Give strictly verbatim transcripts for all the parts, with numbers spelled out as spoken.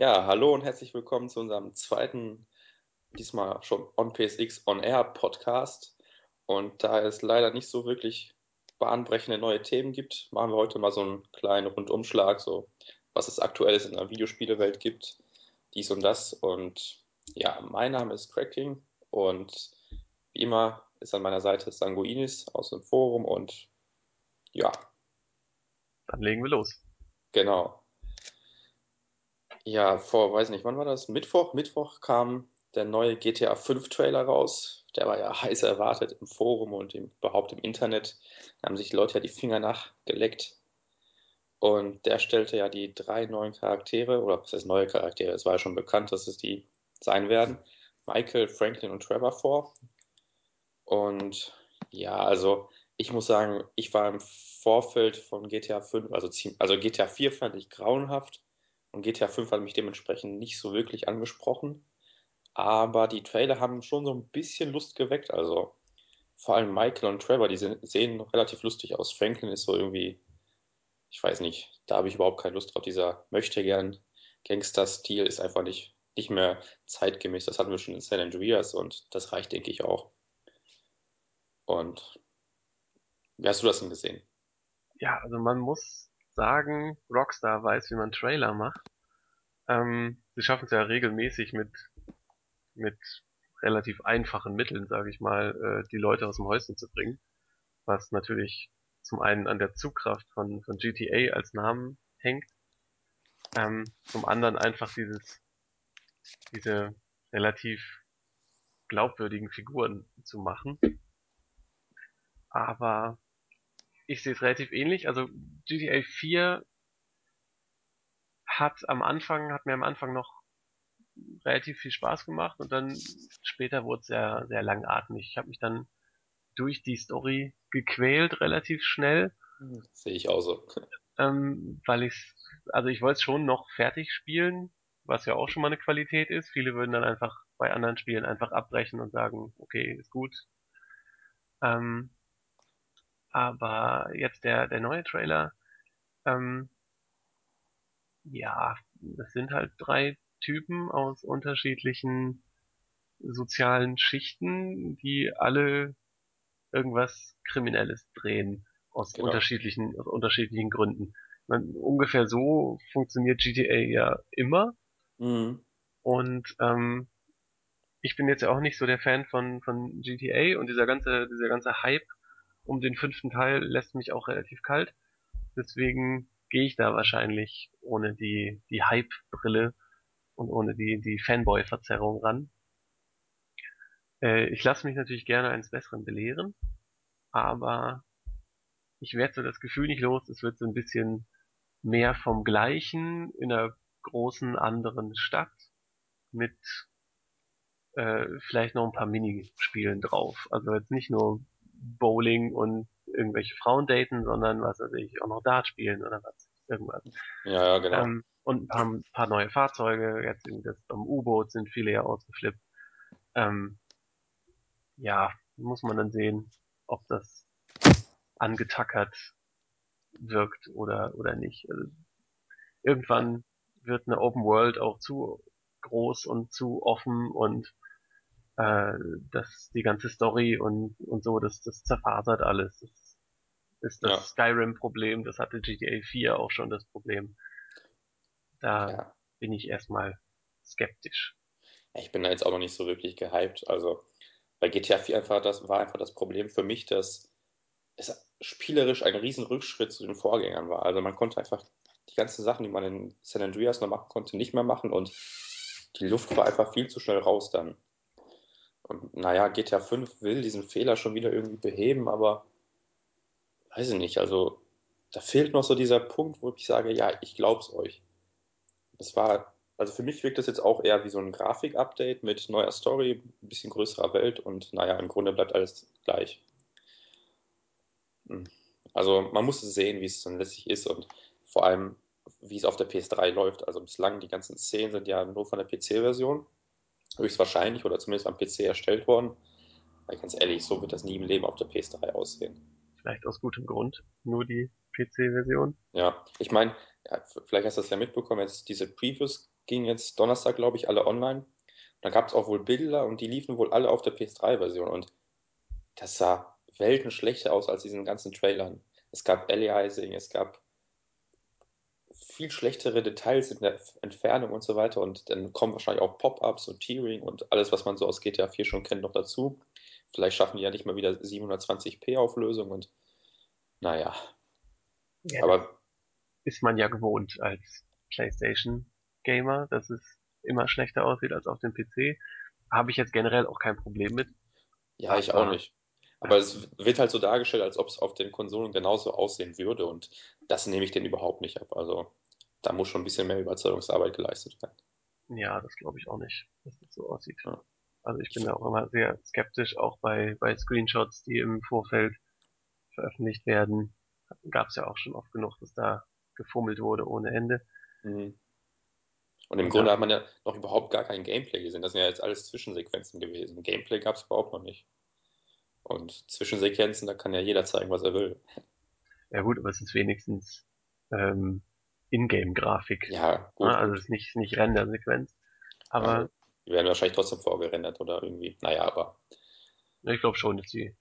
Ja, hallo und herzlich willkommen zu unserem zweiten, diesmal schon On P S X On Air Podcast. Und da es leider nicht so wirklich bahnbrechende neue Themen gibt, machen wir heute mal so einen kleinen Rundumschlag, so was es aktuelles in der Videospielewelt gibt, dies und das. Und ja, mein Name ist Cracking und wie immer ist an meiner Seite Sanguinis aus dem Forum und ja, Dann legen wir los. genau. Ja, vor, weiß nicht, wann war das? Mittwoch? Mittwoch kam der neue G T A fünf Trailer raus. Der war ja heiß erwartet im Forum und im, überhaupt im Internet. Da haben sich die Leute ja die Finger nachgeleckt. Und der stellte ja die drei neuen Charaktere, oder was heißt neue Charaktere? Es war ja schon bekannt, dass es die sein werden. Michael, Franklin und Trevor vor. Und ja, also ich muss sagen, ich war im Vorfeld von G T A fünf, also, ziem- also G T A vier fand ich grauenhaft. Und G T A fünf hat mich dementsprechend nicht so wirklich angesprochen. Aber die Trailer haben schon so ein bisschen Lust geweckt. Also vor allem Michael und Trevor, die se- sehen relativ lustig aus. Franklin ist so irgendwie, ich weiß nicht, da habe ich überhaupt keine Lust drauf. Dieser Möchtegern-Gangster-Stil ist einfach nicht, nicht mehr zeitgemäß. Das hatten wir schon in San Andreas und das reicht, denke ich, auch. Und wie hast du das denn gesehen? Ja, also man muss sagen, Rockstar weiß, wie man Trailer macht. Ähm, sie schaffen es ja regelmäßig mit mit relativ einfachen Mitteln, sage ich mal, äh, die Leute aus dem Häuschen zu bringen. Was natürlich zum einen an der Zugkraft von von G T A als Namen hängt, ähm, zum anderen einfach dieses diese relativ glaubwürdigen Figuren zu machen. Aber ich sehe es relativ ähnlich. Also G T A vier hat am Anfang, hat mir am Anfang noch relativ viel Spaß gemacht und dann später wurde es sehr, sehr langatmig. Ich habe mich dann durch die Story gequält, relativ schnell. Sehe ich auch so. Ähm, weil ich, also ich wollte es schon noch fertig spielen, was ja auch schon mal eine Qualität ist. Viele würden dann einfach bei anderen Spielen einfach abbrechen und sagen, okay, ist gut. Ähm, Aber jetzt der, der neue Trailer, ähm, ja, das sind halt drei Typen aus unterschiedlichen sozialen Schichten, die alle irgendwas Kriminelles drehen, aus Genau. unterschiedlichen, aus unterschiedlichen Gründen. Man, ungefähr so funktioniert G T A ja immer. Mhm. Und, ähm, ich bin jetzt ja auch nicht so der Fan von, von G T A und dieser ganze, dieser ganze Hype um den fünften Teil lässt mich auch relativ kalt. Deswegen gehe ich da wahrscheinlich ohne die, die Hype-Brille und ohne die, die Fanboy-Verzerrung ran. Äh, ich lasse mich natürlich gerne eines Besseren belehren, aber ich werde so das Gefühl nicht los, es wird so ein bisschen mehr vom Gleichen in einer großen anderen Stadt mit äh, vielleicht noch ein paar Minispielen drauf. Also jetzt nicht nur Bowling und irgendwelche Frauen daten, sondern was weiß ich, auch noch Dart spielen oder was, irgendwas. Ja, ja, genau. Ähm, und ein paar, ein paar neue Fahrzeuge, jetzt irgendwie das am U-Boot sind viele ja ausgeflippt. Ähm, ja, muss man dann sehen, ob das angetackert wirkt oder, oder nicht. Also, irgendwann wird eine Open World auch zu groß und zu offen und dass die ganze Story und und so, das das zerfasert alles. Das ist das ja. Skyrim-Problem, das hatte G T A vier auch schon das Problem. Da ja. bin ich erstmal skeptisch. Ich bin da jetzt auch noch nicht so wirklich gehypt. Also bei G T A vier einfach das, war einfach das Problem für mich, dass es spielerisch ein riesen Rückschritt zu den Vorgängern war. Also man konnte einfach die ganzen Sachen, die man in San Andreas noch machen konnte, nicht mehr machen und die Luft war einfach viel zu schnell raus dann. Und naja, G T A fünf will diesen Fehler schon wieder irgendwie beheben, aber weiß ich nicht, also da fehlt noch so dieser Punkt, wo ich sage, ja, ich glaub's euch. Das war, also für mich wirkt das jetzt auch eher wie so ein Grafik-Update mit neuer Story, ein bisschen größerer Welt und naja, im Grunde bleibt alles gleich. Also man muss sehen, wie es dann letztlich ist und vor allem, wie es auf der P S drei läuft. Also bislang, die ganzen Szenen sind ja nur von der P C-Version. Höchstwahrscheinlich oder zumindest am P C erstellt worden. Weil ganz ehrlich, so wird das nie im Leben auf der P S drei aussehen. Vielleicht aus gutem Grund. Nur die P C-Version. Ja, ich meine, ja, vielleicht hast du das ja mitbekommen, jetzt diese Previews gingen jetzt Donnerstag, glaube ich, alle online. Und dann gab es auch wohl Bilder und die liefen wohl alle auf der P S drei Version. Und das sah welten schlechter aus als diesen ganzen Trailern. Es gab Aliasing, es gab viel schlechtere Details in der Entfernung und so weiter. Und dann kommen wahrscheinlich auch Pop-Ups und Tearing und alles, was man so aus G T A vier schon kennt, noch dazu. Vielleicht schaffen die ja nicht mal wieder siebenhundertzwanzig p Auflösung und naja. Ja, aber ist man ja gewohnt als PlayStation-Gamer, dass es immer schlechter aussieht als auf dem P C. Habe ich jetzt generell auch kein Problem mit. Ja, aber ich auch nicht. Aber ja, es wird halt so dargestellt, als ob es auf den Konsolen genauso aussehen würde und das nehme ich denen überhaupt nicht ab. Also da muss schon ein bisschen mehr Überzeugungsarbeit geleistet werden. Ja, das glaube ich auch nicht, dass das so aussieht. Ja. Also ich bin da auch immer sehr skeptisch, auch bei, bei Screenshots, die im Vorfeld veröffentlicht werden. Gab es ja auch schon oft genug, dass da gefummelt wurde ohne Ende. Mhm. Und im und Grunde ja. hat man ja noch überhaupt gar kein Gameplay gesehen. Das sind ja jetzt alles Zwischensequenzen gewesen. Gameplay gab es überhaupt noch nicht. Und Zwischensequenzen, da kann ja jeder zeigen, was er will. Ja gut, aber es ist wenigstens ähm, Ingame-Grafik. Ja, gut. Also es ist nicht, nicht Render-Sequenz. Aber... Ja. Die werden wahrscheinlich trotzdem vorgerendert oder irgendwie, naja, aber... Ich glaube schon, dass die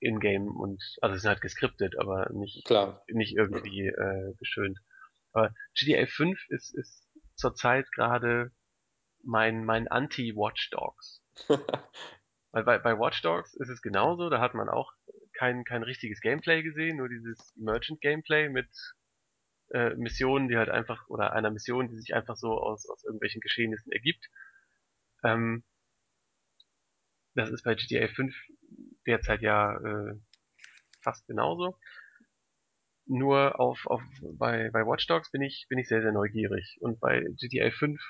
in-game und... Also es sind halt geskriptet, aber nicht, Klar. nicht irgendwie äh, geschönt. Aber G T A fünf ist, ist zurzeit gerade mein, mein Anti-Watch Dogs. Weil bei, bei Watch Dogs ist es genauso, da hat man auch kein, kein richtiges Gameplay gesehen, nur dieses Emergent-Gameplay mit... Äh, Missionen, die halt einfach... Oder einer Mission, die sich einfach so aus, aus irgendwelchen Geschehnissen ergibt. Ähm, das ist bei G T A fünf derzeit ja äh, fast genauso. Nur auf, auf bei, bei Watch Dogs bin ich bin ich sehr, sehr neugierig. Und bei G T A fünf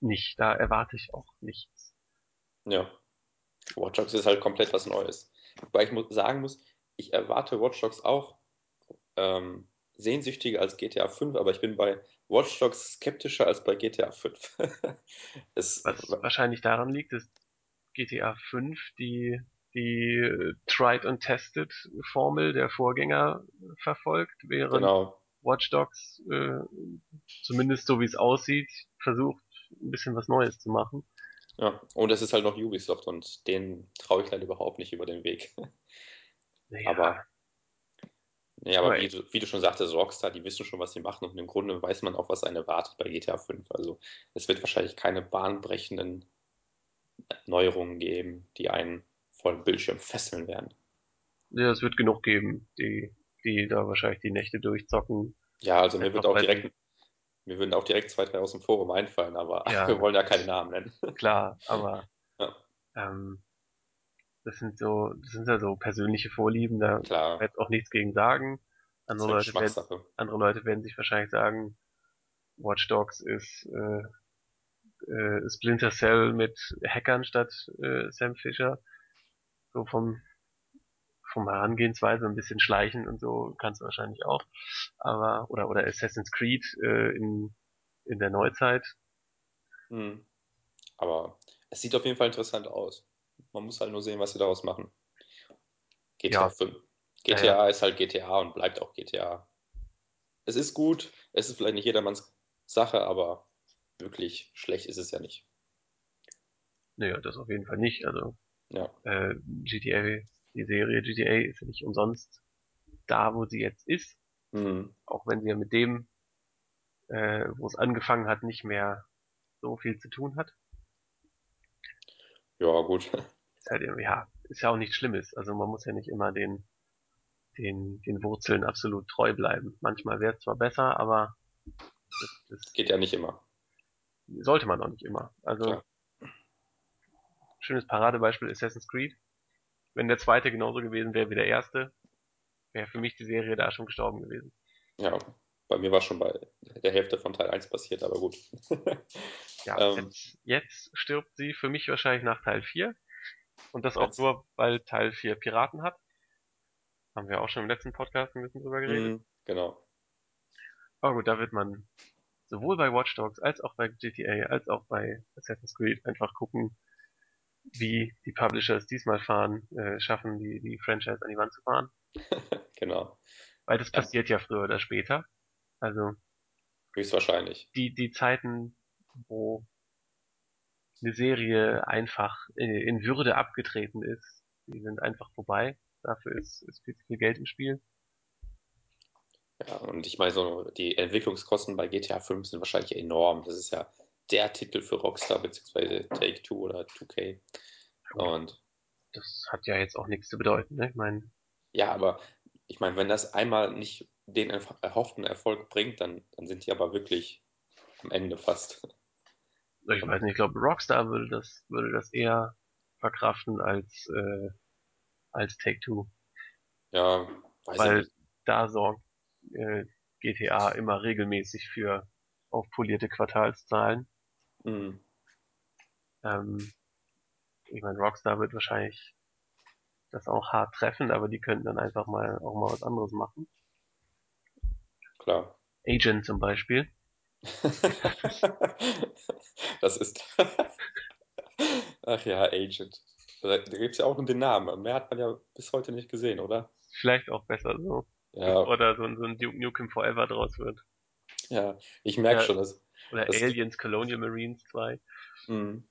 nicht. Da erwarte ich auch nichts. Ja. Watch Dogs ist halt komplett was Neues. Wobei ich muss, sagen muss, ich erwarte Watch Dogs auch ähm, sehnsüchtiger als G T A fünf, aber ich bin bei Watch Dogs skeptischer als bei G T A fünf. es Was wahrscheinlich daran liegt, dass G T A fünf die, die Tried and Tested Formel der Vorgänger verfolgt, während genau. Watch Dogs, äh, zumindest so wie es aussieht, versucht, ein bisschen was Neues zu machen. Ja, und es ist halt noch Ubisoft und denen traue ich leider überhaupt nicht über den Weg. Naja. Aber Ja, aber wie du, wie du schon sagtest, Rockstar, die wissen schon, was sie machen und im Grunde weiß man auch, was einen erwartet bei G T A fünf. Also es wird wahrscheinlich keine bahnbrechenden Neuerungen geben, die einen vor dem Bildschirm fesseln werden. Ja, es wird genug geben, die, die da wahrscheinlich die Nächte durchzocken. Ja, also mir wird auch direkt, mir würden auch direkt zwei, drei aus dem Forum einfallen, aber ja, wir wollen ja keine Namen nennen. Klar, aber ja. ähm, Das sind so, das sind ja so persönliche Vorlieben, da kann ich auch nichts gegen sagen. Andere Leute, werden, andere Leute werden sich wahrscheinlich sagen, Watch Dogs ist äh, äh, Splinter Cell mit Hackern statt äh, Sam Fisher. So vom, vom Herangehensweise, ein bisschen schleichen und so kannst du wahrscheinlich auch. Aber, oder, oder Assassin's Creed äh, in, in der Neuzeit. Hm. Aber es sieht auf jeden Fall interessant aus. Man muss halt nur sehen, was sie daraus machen. G T A fünf. Ja. G T A ja, ja. ist halt G T A und bleibt auch G T A. Es ist gut, es ist vielleicht nicht jedermanns Sache, aber wirklich schlecht ist es ja nicht. Naja, das auf jeden Fall nicht. Also ja. äh, G T A, die Serie G T A ist ja nicht umsonst da, wo sie jetzt ist. Mhm. Auch wenn sie ja mit dem, äh, wo es angefangen hat, nicht mehr so viel zu tun hat. Ja, gut. Ist halt, ja, ist ja auch nichts Schlimmes. Also man muss ja nicht immer den, den, den Wurzeln absolut treu bleiben. Manchmal wäre es zwar besser, aber das, das geht ja nicht immer. Sollte man auch nicht immer. Also Klar. schönes Paradebeispiel Assassin's Creed. Wenn der zweite genauso gewesen wäre wie der erste, wäre für mich die Serie da schon gestorben gewesen. Ja, bei mir war schon bei der Hälfte von Teil eins passiert, aber gut. Ja, ähm, jetzt, jetzt stirbt sie für mich wahrscheinlich nach Teil vier. Und das auch nur, weil Teil vier Piraten hat. Haben wir auch schon im letzten Podcast ein bisschen drüber geredet. Genau. Aber gut, da wird man sowohl bei Watch Dogs als auch bei G T A als auch bei Assassin's Creed einfach gucken, wie die Publisher es diesmal fahren, äh, schaffen, die, die Franchise an die Wand zu fahren. Genau. Weil das passiert ja früher oder später. Also. Höchstwahrscheinlich. Die, die Zeiten, wo eine Serie einfach in, in Würde abgetreten ist, die sind einfach vorbei. Dafür ist, ist viel zu viel Geld im Spiel. Ja, und ich meine, so die Entwicklungskosten bei G T A fünf sind wahrscheinlich enorm. Das ist ja der Titel für Rockstar bzw. Take-Two oder zwei K. Und das hat ja jetzt auch nichts zu bedeuten, ne? Ich meine. Ja, aber ich meine, wenn das einmal nicht den erhofften Erfolg bringt, dann, dann sind die aber wirklich am Ende fast. Ich weiß nicht, ich glaube, Rockstar würde das, würde das eher verkraften als, äh, als Take-Two. Ja, weiß Weil ich. Da sorgt äh, G T A immer regelmäßig für aufpolierte Quartalszahlen. Mhm. Ähm, ich meine, Rockstar wird wahrscheinlich das auch hart treffen, aber die könnten dann einfach mal auch mal was anderes machen. Klar. Agent zum Beispiel. Das ist. Ach ja, Agent. Da gibt es ja auch nur den Namen. Mehr hat man ja bis heute nicht gesehen, oder? Vielleicht auch besser so. Ja. Oder so, so ein Duke Nukem Forever draus wird. Ja, ich merke schon. Dass, oder dass Aliens Colonial Marines zwei. Mhm.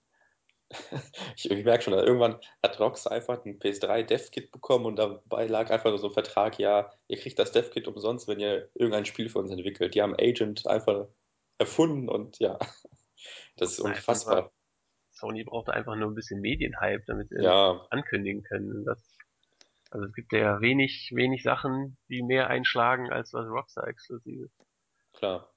Ich, ich merke schon, irgendwann hat Rockstar einfach ein P S drei Dev Kit bekommen und dabei lag einfach nur so ein Vertrag, ja, ihr kriegt das Dev Kit umsonst, wenn ihr irgendein Spiel für uns entwickelt. Die haben Agent einfach erfunden und ja, das ist unfassbar. Einfach, Sony braucht einfach nur ein bisschen Medienhype, damit sie ja ankündigen können. Das, also es gibt ja wenig, wenig Sachen, die mehr einschlagen, als was Rockstar exklusiv ist. Klar.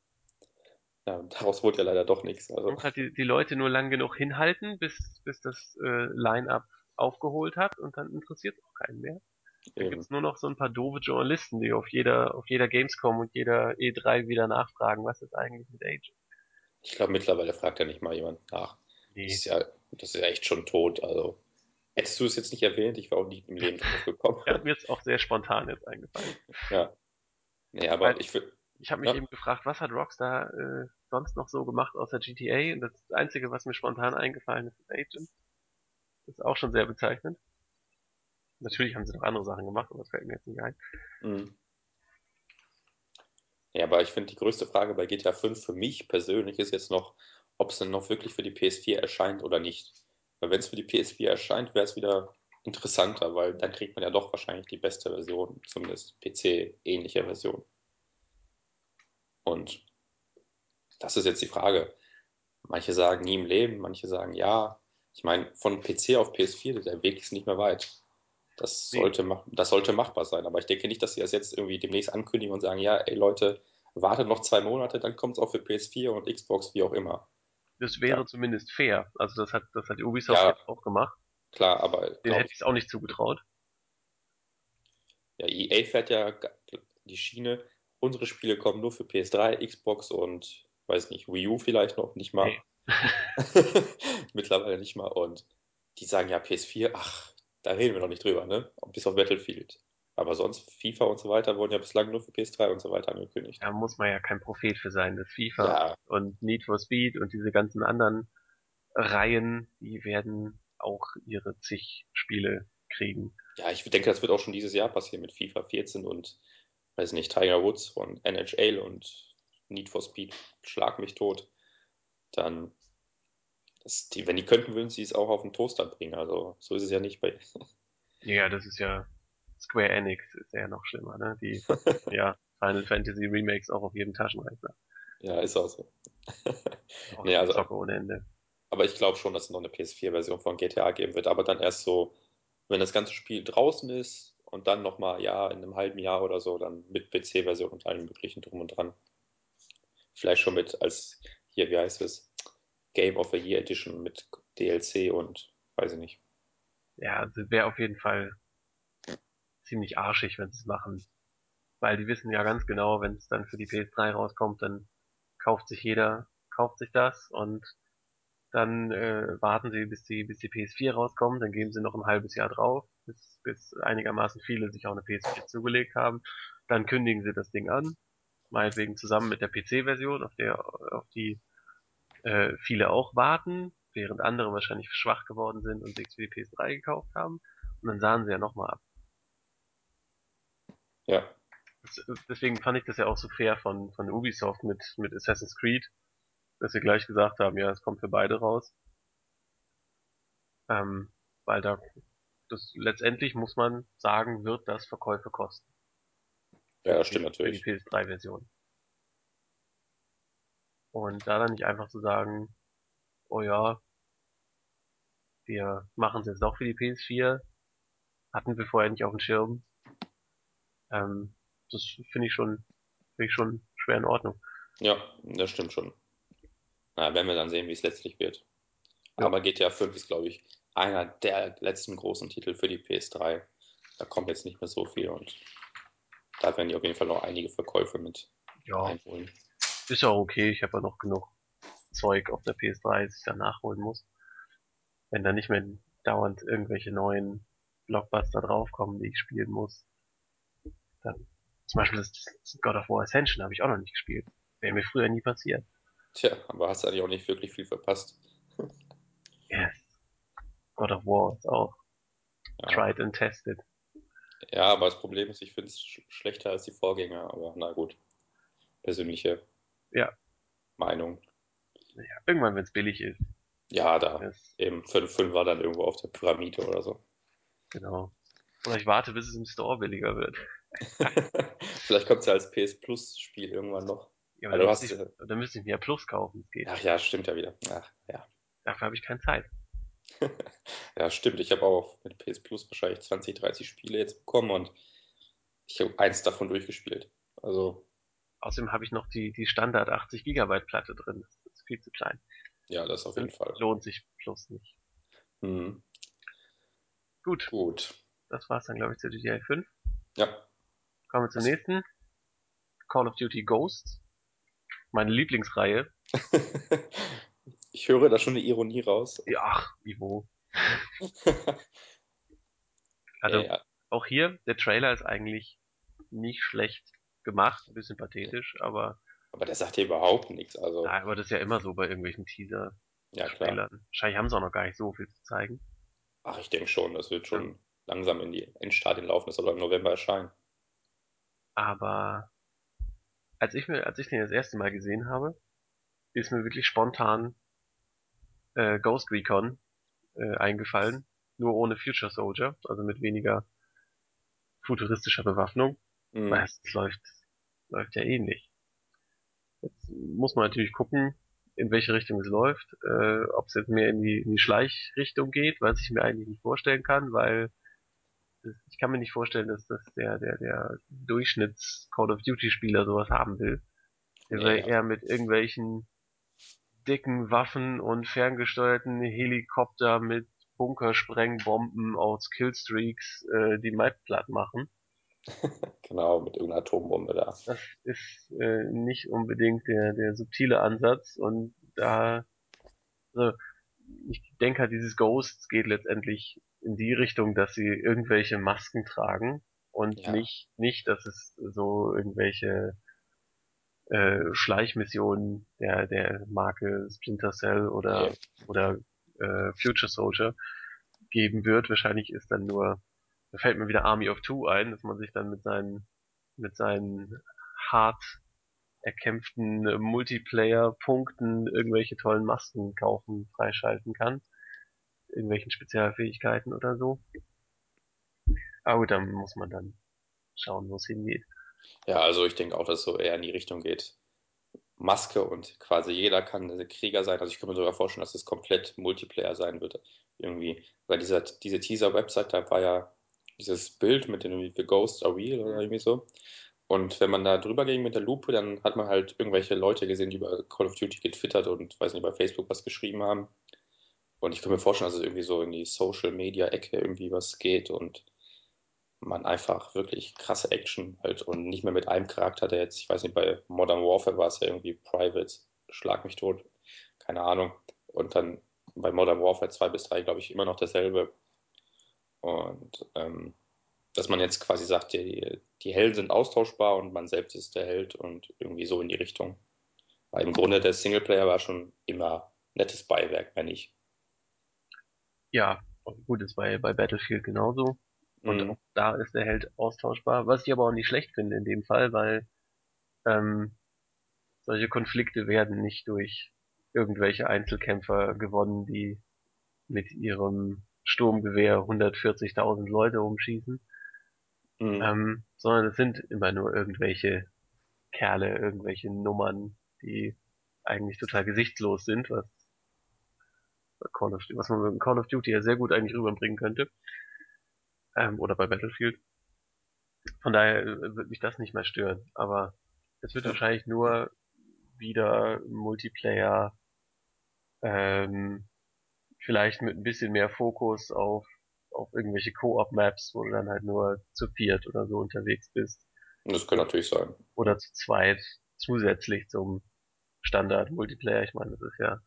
Ja, daraus wurde ja leider doch nichts. Also. Und halt die, die Leute nur lang genug hinhalten, bis, bis das äh, Line-Up aufgeholt hat und dann interessiert es auch keinen mehr. Da gibt es nur noch so ein paar doofe Journalisten, die auf jeder, auf jeder Gamescom und jeder E drei wieder nachfragen, was ist eigentlich mit Agent. Ich glaube, mittlerweile fragt ja nicht mal jemand nach. Nee. Das ist ja, das ist ja echt schon tot. Also hättest du es jetzt nicht erwähnt, ich war auch nicht im Leben drauf gekommen. Ja, mir ist auch sehr spontan jetzt eingefallen. Ja. Nee, aber Weil, ich würde. Ich habe mich ja. eben gefragt, was hat Rockstar äh, sonst noch so gemacht außer G T A? Und das Einzige, was mir spontan eingefallen ist, ist Agent. Das ist auch schon sehr bezeichnend. Natürlich haben sie noch andere Sachen gemacht, aber das fällt mir jetzt nicht ein. Mhm. Ja, aber ich finde, die größte Frage bei G T A fünf für mich persönlich ist jetzt noch, ob es denn noch wirklich für die P S vier erscheint oder nicht. Weil wenn es für die P S vier erscheint, wäre es wieder interessanter, weil dann kriegt man ja doch wahrscheinlich die beste Version, zumindest P C-ähnliche Version. Und das ist jetzt die Frage. Manche sagen nie im Leben, manche sagen ja. Ich meine, von P C auf P S vier, der Weg ist nicht mehr weit. Das sollte, nee. das sollte machbar sein. Aber ich denke nicht, dass sie das jetzt irgendwie demnächst ankündigen und sagen, ja, ey Leute, wartet noch zwei Monate, dann kommt es auch für P S vier und Xbox, wie auch immer. Das wäre ja. zumindest fair. Also das hat, das hat Ubisoft ja. auch gemacht. Klar, aber... Den hätte ich es auch nicht zugetraut. Ja, E A fährt ja die Schiene... Unsere Spiele kommen nur für P S drei, Xbox und, weiß nicht, Wii U vielleicht noch, nicht mal. Nee. Mittlerweile nicht mal. Und die sagen ja P S vier, ach, da reden wir noch nicht drüber, ne? Bis auf Battlefield. Aber sonst, FIFA und so weiter wurden ja bislang nur für P S drei und so weiter angekündigt. Da muss man ja kein Prophet für sein, dass FIFA ja. und Need for Speed und diese ganzen anderen Reihen, die werden auch ihre zig Spiele kriegen. Ja, ich denke, das wird auch schon dieses Jahr passieren mit FIFA vierzehn und weiß nicht, Tiger Woods von N H L und Need for Speed, schlag mich tot, dann, das, die, wenn die könnten, würden sie es auch auf den Toaster bringen, also so ist es ja nicht bei... Ja, das ist ja, Square Enix ist ja noch schlimmer, ne, die ja, Final Fantasy Remakes auch auf jedem Taschenrechner. Ja, ist auch so. Auch nee, also, Zocke ohne Ende. Aber ich glaube schon, dass es noch eine P S vier Version von G T A geben wird, aber dann erst so, wenn das ganze Spiel draußen ist, und dann nochmal, ja, in einem halben Jahr oder so, dann mit P C-Version und allem möglichen drum und dran. Vielleicht schon mit, als, hier, wie heißt es, Game of the Year Edition mit D L C und, weiß ich nicht. Ja, also wäre auf jeden Fall ziemlich arschig, wenn sie es machen. Weil die wissen ja ganz genau, wenn es dann für die P S drei rauskommt, dann kauft sich jeder, kauft sich das und dann äh, warten sie, bis die, bis die P S vier rauskommt, dann geben sie noch ein halbes Jahr drauf, bis, bis einigermaßen viele sich auch eine P S vier zugelegt haben. Dann kündigen sie das Ding an, meinetwegen zusammen mit der P C-Version, auf der auf die äh, viele auch warten, während andere wahrscheinlich schwach geworden sind und sich für die P S drei gekauft haben. Und dann sahen sie ja nochmal ab. Ja. Deswegen fand ich das ja auch so fair von, von Ubisoft mit, mit Assassin's Creed, dass sie gleich gesagt haben, ja, es kommt für beide raus. Ähm, weil da, das, letztendlich muss man sagen, wird das Verkäufe kosten. Ja, das stimmt natürlich. Für die P S drei Version. Und da dann nicht einfach zu sagen, oh ja, wir machen es jetzt doch für die P S vier, hatten wir vorher nicht auf dem Schirm. Ähm, das finde ich schon, finde ich schon schwer in Ordnung. Ja, das stimmt schon. Na, werden wir dann sehen, wie es letztlich wird. Ja. Aber G T A fünf ist, glaube ich, einer der letzten großen Titel für die P S drei. Da kommt jetzt nicht mehr so viel und da werden die auf jeden Fall noch einige Verkäufe mit ja. einholen. Ist ja auch okay, ich habe ja noch genug Zeug auf der P S drei, das ich dann nachholen muss. Wenn da nicht mehr dauernd irgendwelche neuen Blockbuster draufkommen, die ich spielen muss. Dann, zum Beispiel das, das God of War Ascension habe ich auch noch nicht gespielt. Wäre mir früher nie passiert. Tja, aber hast du eigentlich auch nicht wirklich viel verpasst. Yes. God of War ist auch ja. tried and tested. Ja, aber das Problem ist, ich finde es sch- schlechter als die Vorgänger, aber na gut. Persönliche ja. Meinung. Ja, irgendwann, wenn es billig ist. Ja, da. Yes. Eben fünf war dann irgendwo auf der Pyramide oder so. Genau. Oder ich warte, bis es im Store billiger wird. Vielleicht kommt es ja als P S Plus Spiel irgendwann noch. Ja, aber dann, hast müsste ich, dann müsste ich mir ja Plus kaufen. Geht. Ach ja, stimmt ja wieder. Ach, ja. Dafür habe ich keine Zeit. Ja, stimmt. Ich habe auch mit P S Plus wahrscheinlich zwanzig, dreißig Spiele jetzt bekommen und ich habe eins davon durchgespielt. Also. Außerdem habe ich noch die, die Standard achtzig Gigabyte Platte drin. Das ist viel zu klein. Ja, das auf jeden Fall. Lohnt sich Plus nicht. Mhm. Gut. Gut. Das war's dann, glaube ich, zu G T A fünf. Ja. Kommen wir zum nächsten. Call of Duty Ghosts. Meine Lieblingsreihe. Ich höre da schon eine Ironie raus. Ja, ach, Ivo. Also, ja, ja. Auch hier, der Trailer ist eigentlich nicht schlecht gemacht. Ein bisschen pathetisch, ja. aber... Aber der sagt dir überhaupt nichts. Also. Nein, aber das ist ja immer so bei irgendwelchen Teaser-Trailern. Ja, klar. Wahrscheinlich haben sie auch noch gar nicht so viel zu zeigen. Ach, ich denke schon. Das wird schon... Ja. langsam in die Endstadien laufen, das soll im November erscheinen. Aber als ich mir, als ich den das erste Mal gesehen habe, ist mir wirklich spontan äh, Ghost Recon äh, eingefallen, nur ohne Future Soldier, also mit weniger futuristischer Bewaffnung. Mhm. Weil es läuft, läuft ja ähnlich. Jetzt muss man natürlich gucken, in welche Richtung es läuft, äh, ob es jetzt mehr in die, in die Schleichrichtung geht, was ich mir eigentlich nicht vorstellen kann, weil ich kann mir nicht vorstellen, dass das der, der, der Durchschnitts-Call-of-Duty-Spieler sowas haben will. Der ja, soll ja. eher mit irgendwelchen dicken Waffen und ferngesteuerten Helikopter mit Bunkersprengbomben aus Killstreaks äh, die Map platt machen. Genau, mit irgendeiner Atombombe da. Das ist äh, nicht unbedingt der, der subtile Ansatz. Und da... Also, ich denke halt, dieses Ghosts geht letztendlich in die Richtung, dass sie irgendwelche Masken tragen und ja. nicht, nicht, dass es so irgendwelche äh, Schleichmissionen der, der Marke Splinter Cell oder, ja. oder äh, Future Soldier geben wird. Wahrscheinlich ist dann nur, da fällt mir wieder Army of Two ein, dass man sich dann mit seinen mit seinen hart erkämpften Multiplayer-Punkten irgendwelche tollen Masken kaufen, freischalten kann. Irgendwelchen Spezialfähigkeiten oder so. Aber gut, dann muss man dann schauen, wo es hingeht. Ja, also ich denke auch, dass es so eher in die Richtung geht. Maske und quasi jeder kann Krieger sein. Also ich kann mir sogar vorstellen, dass es komplett Multiplayer sein wird. Irgendwie, weil dieser, diese Teaser-Website, da war ja dieses Bild mit dem The Ghosts are real oder irgendwie so. Und wenn man da drüber ging mit der Lupe, dann hat man halt irgendwelche Leute gesehen, die über Call of Duty getwittert und, weiß nicht, bei Facebook was geschrieben haben. Und ich kann mir vorstellen, dass es irgendwie so in die Social-Media-Ecke irgendwie was geht und man einfach wirklich krasse Action halt und nicht mehr mit einem Charakter, der jetzt, ich weiß nicht, bei Modern Warfare war es ja irgendwie Private, schlag mich tot, keine Ahnung. Und dann bei Modern Warfare zwei bis drei, glaube ich, immer noch dasselbe. Und ähm, dass man jetzt quasi sagt, die, die Helden sind austauschbar und man selbst ist der Held und irgendwie so in die Richtung. Weil im Grunde der Singleplayer war schon immer nettes Beiwerk, wenn nicht. Ja, gut, das war ja bei Battlefield genauso. Und mhm. auch da ist der Held austauschbar, was ich aber auch nicht schlecht finde in dem Fall, weil ähm, solche Konflikte werden nicht durch irgendwelche Einzelkämpfer gewonnen, die mit ihrem Sturmgewehr hundertvierzigtausend Leute umschießen, mhm. ähm, sondern es sind immer nur irgendwelche Kerle, irgendwelche Nummern, die eigentlich total gesichtslos sind, was Call of, was man mit Call of Duty ja sehr gut eigentlich rüberbringen könnte. Ähm, oder bei Battlefield. Von daher wird mich das nicht mehr stören. Aber es wird wahrscheinlich nur wieder Multiplayer, ähm, vielleicht mit ein bisschen mehr Fokus auf, auf irgendwelche Co-op-Maps, wo du dann halt nur zu viert oder so unterwegs bist. Das könnte natürlich sein. Oder zu zweit zusätzlich zum Standard-Multiplayer. Ich meine, das ist ja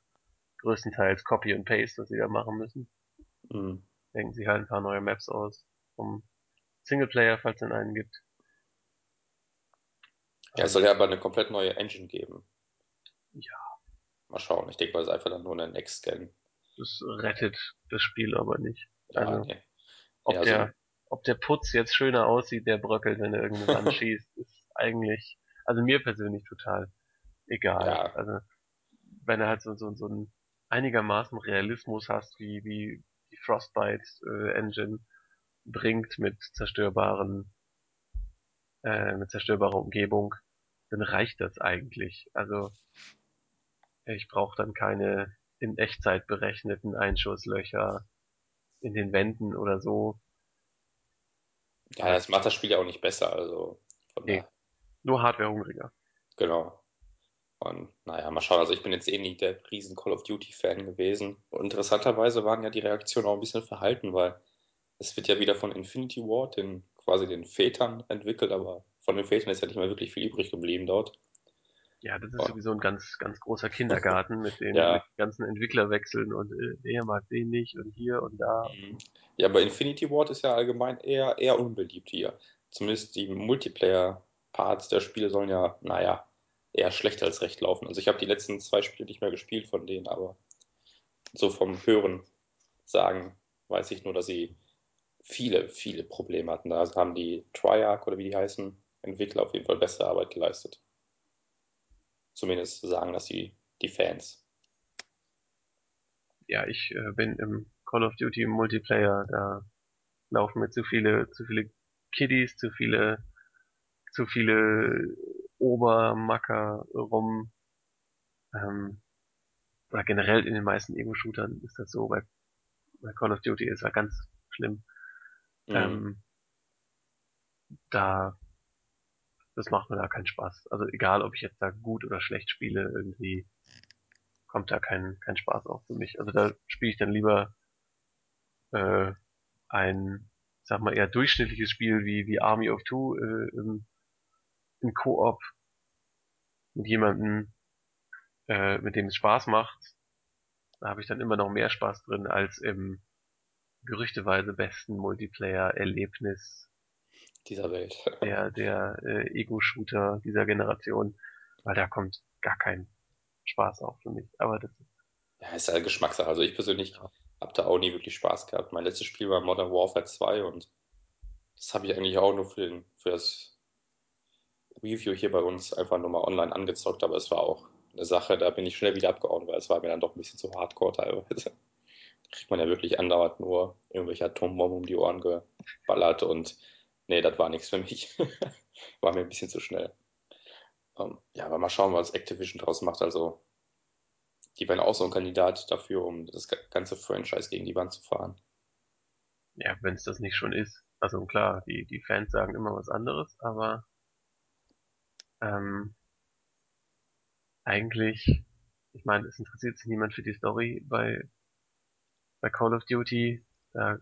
größtenteils Copy and Paste, was sie da machen müssen. Mhm. Denken sie halt ein paar neue Maps aus vom Singleplayer, falls es einen gibt. Ja, es soll ja aber eine komplett neue Engine geben. Ja. Mal schauen, ich denke mal, es ist einfach dann nur ein Next-Gen. Das rettet das Spiel aber nicht. Ja, also, nee. ob, ja, also der, ob der Putz jetzt schöner aussieht, der bröckelt, wenn er irgendeine Wand schießt, ist eigentlich, also mir persönlich total egal. Ja. Also, wenn er halt so, so, so ein einigermaßen Realismus hast, wie, wie die Frostbite äh, Engine bringt mit zerstörbaren äh, mit zerstörbarer Umgebung, dann reicht das eigentlich. Also ich brauche dann keine in Echtzeit berechneten Einschusslöcher in den Wänden oder so. Ja, das macht das Spiel ja auch nicht besser, also von nee, nur hardwarehungriger. Genau. Und naja, mal schauen, also ich bin jetzt eh nicht der riesen Call of Duty-Fan gewesen. Und interessanterweise waren ja die Reaktionen auch ein bisschen verhalten, weil es wird ja wieder von Infinity Ward, den, quasi den Vätern, entwickelt, aber von den Vätern ist ja nicht mehr wirklich viel übrig geblieben dort. Ja, das ist und sowieso ein ganz, ganz großer Kindergarten mit den ja. ganzen Entwicklerwechseln und er mag den nicht und hier und da. Ja, aber Infinity Ward ist ja allgemein eher, eher unbeliebt hier. Zumindest die Multiplayer-Parts der Spiele sollen ja, naja, eher schlechter als recht laufen. Also ich habe die letzten zwei Spiele nicht mehr gespielt von denen, aber so vom Hören sagen weiß ich nur, dass sie viele, viele Probleme hatten. Da haben die Triarch oder wie die heißen, Entwickler auf jeden Fall bessere Arbeit geleistet. Zumindest sagen das die, die Fans. Ja, ich äh, bin im Call of Duty im Multiplayer, da laufen mir zu viele, zu viele Kiddies, zu viele, zu viele Obermacker rum. Ähm, oder generell in den meisten Ego-Shootern ist das so, weil, weil Call of Duty ist ja ganz schlimm. Mhm. Ähm, da das macht mir da keinen Spaß. Also egal, ob ich jetzt da gut oder schlecht spiele, irgendwie kommt da kein kein Spaß auf für mich. Also da spiele ich dann lieber äh, ein, sag mal, eher durchschnittliches Spiel wie wie Army of Two äh, im im Koop mit jemandem, äh, mit dem es Spaß macht. Da habe ich dann immer noch mehr Spaß drin als im gerüchteweise besten Multiplayer-Erlebnis dieser Welt. Der, der äh, Ego-Shooter dieser Generation, weil da kommt gar kein Spaß auf für mich. Aber das ist ja, ist ja Geschmackssache. Also ich persönlich ja. habe da auch nie wirklich Spaß gehabt. Mein letztes Spiel war Modern Warfare zwei und das habe ich eigentlich auch nur für, den, für das Review hier bei uns einfach nur mal online angezockt, aber es war auch eine Sache, da bin ich schnell wieder abgehauen, weil es war mir dann doch ein bisschen zu hardcore teilweise. Da kriegt man ja wirklich andauernd nur irgendwelche Atombomben um die Ohren geballert und nee, das war nichts für mich. War mir ein bisschen zu schnell. Um, ja, aber mal schauen, was Activision draus macht. Also, die wären auch so ein Kandidat dafür, um das ganze Franchise gegen die Wand zu fahren. Ja, wenn es das nicht schon ist. Also klar, die, die Fans sagen immer was anderes, aber Ähm, eigentlich, ich meine, es interessiert sich niemand für die Story bei, bei Call of Duty. Da,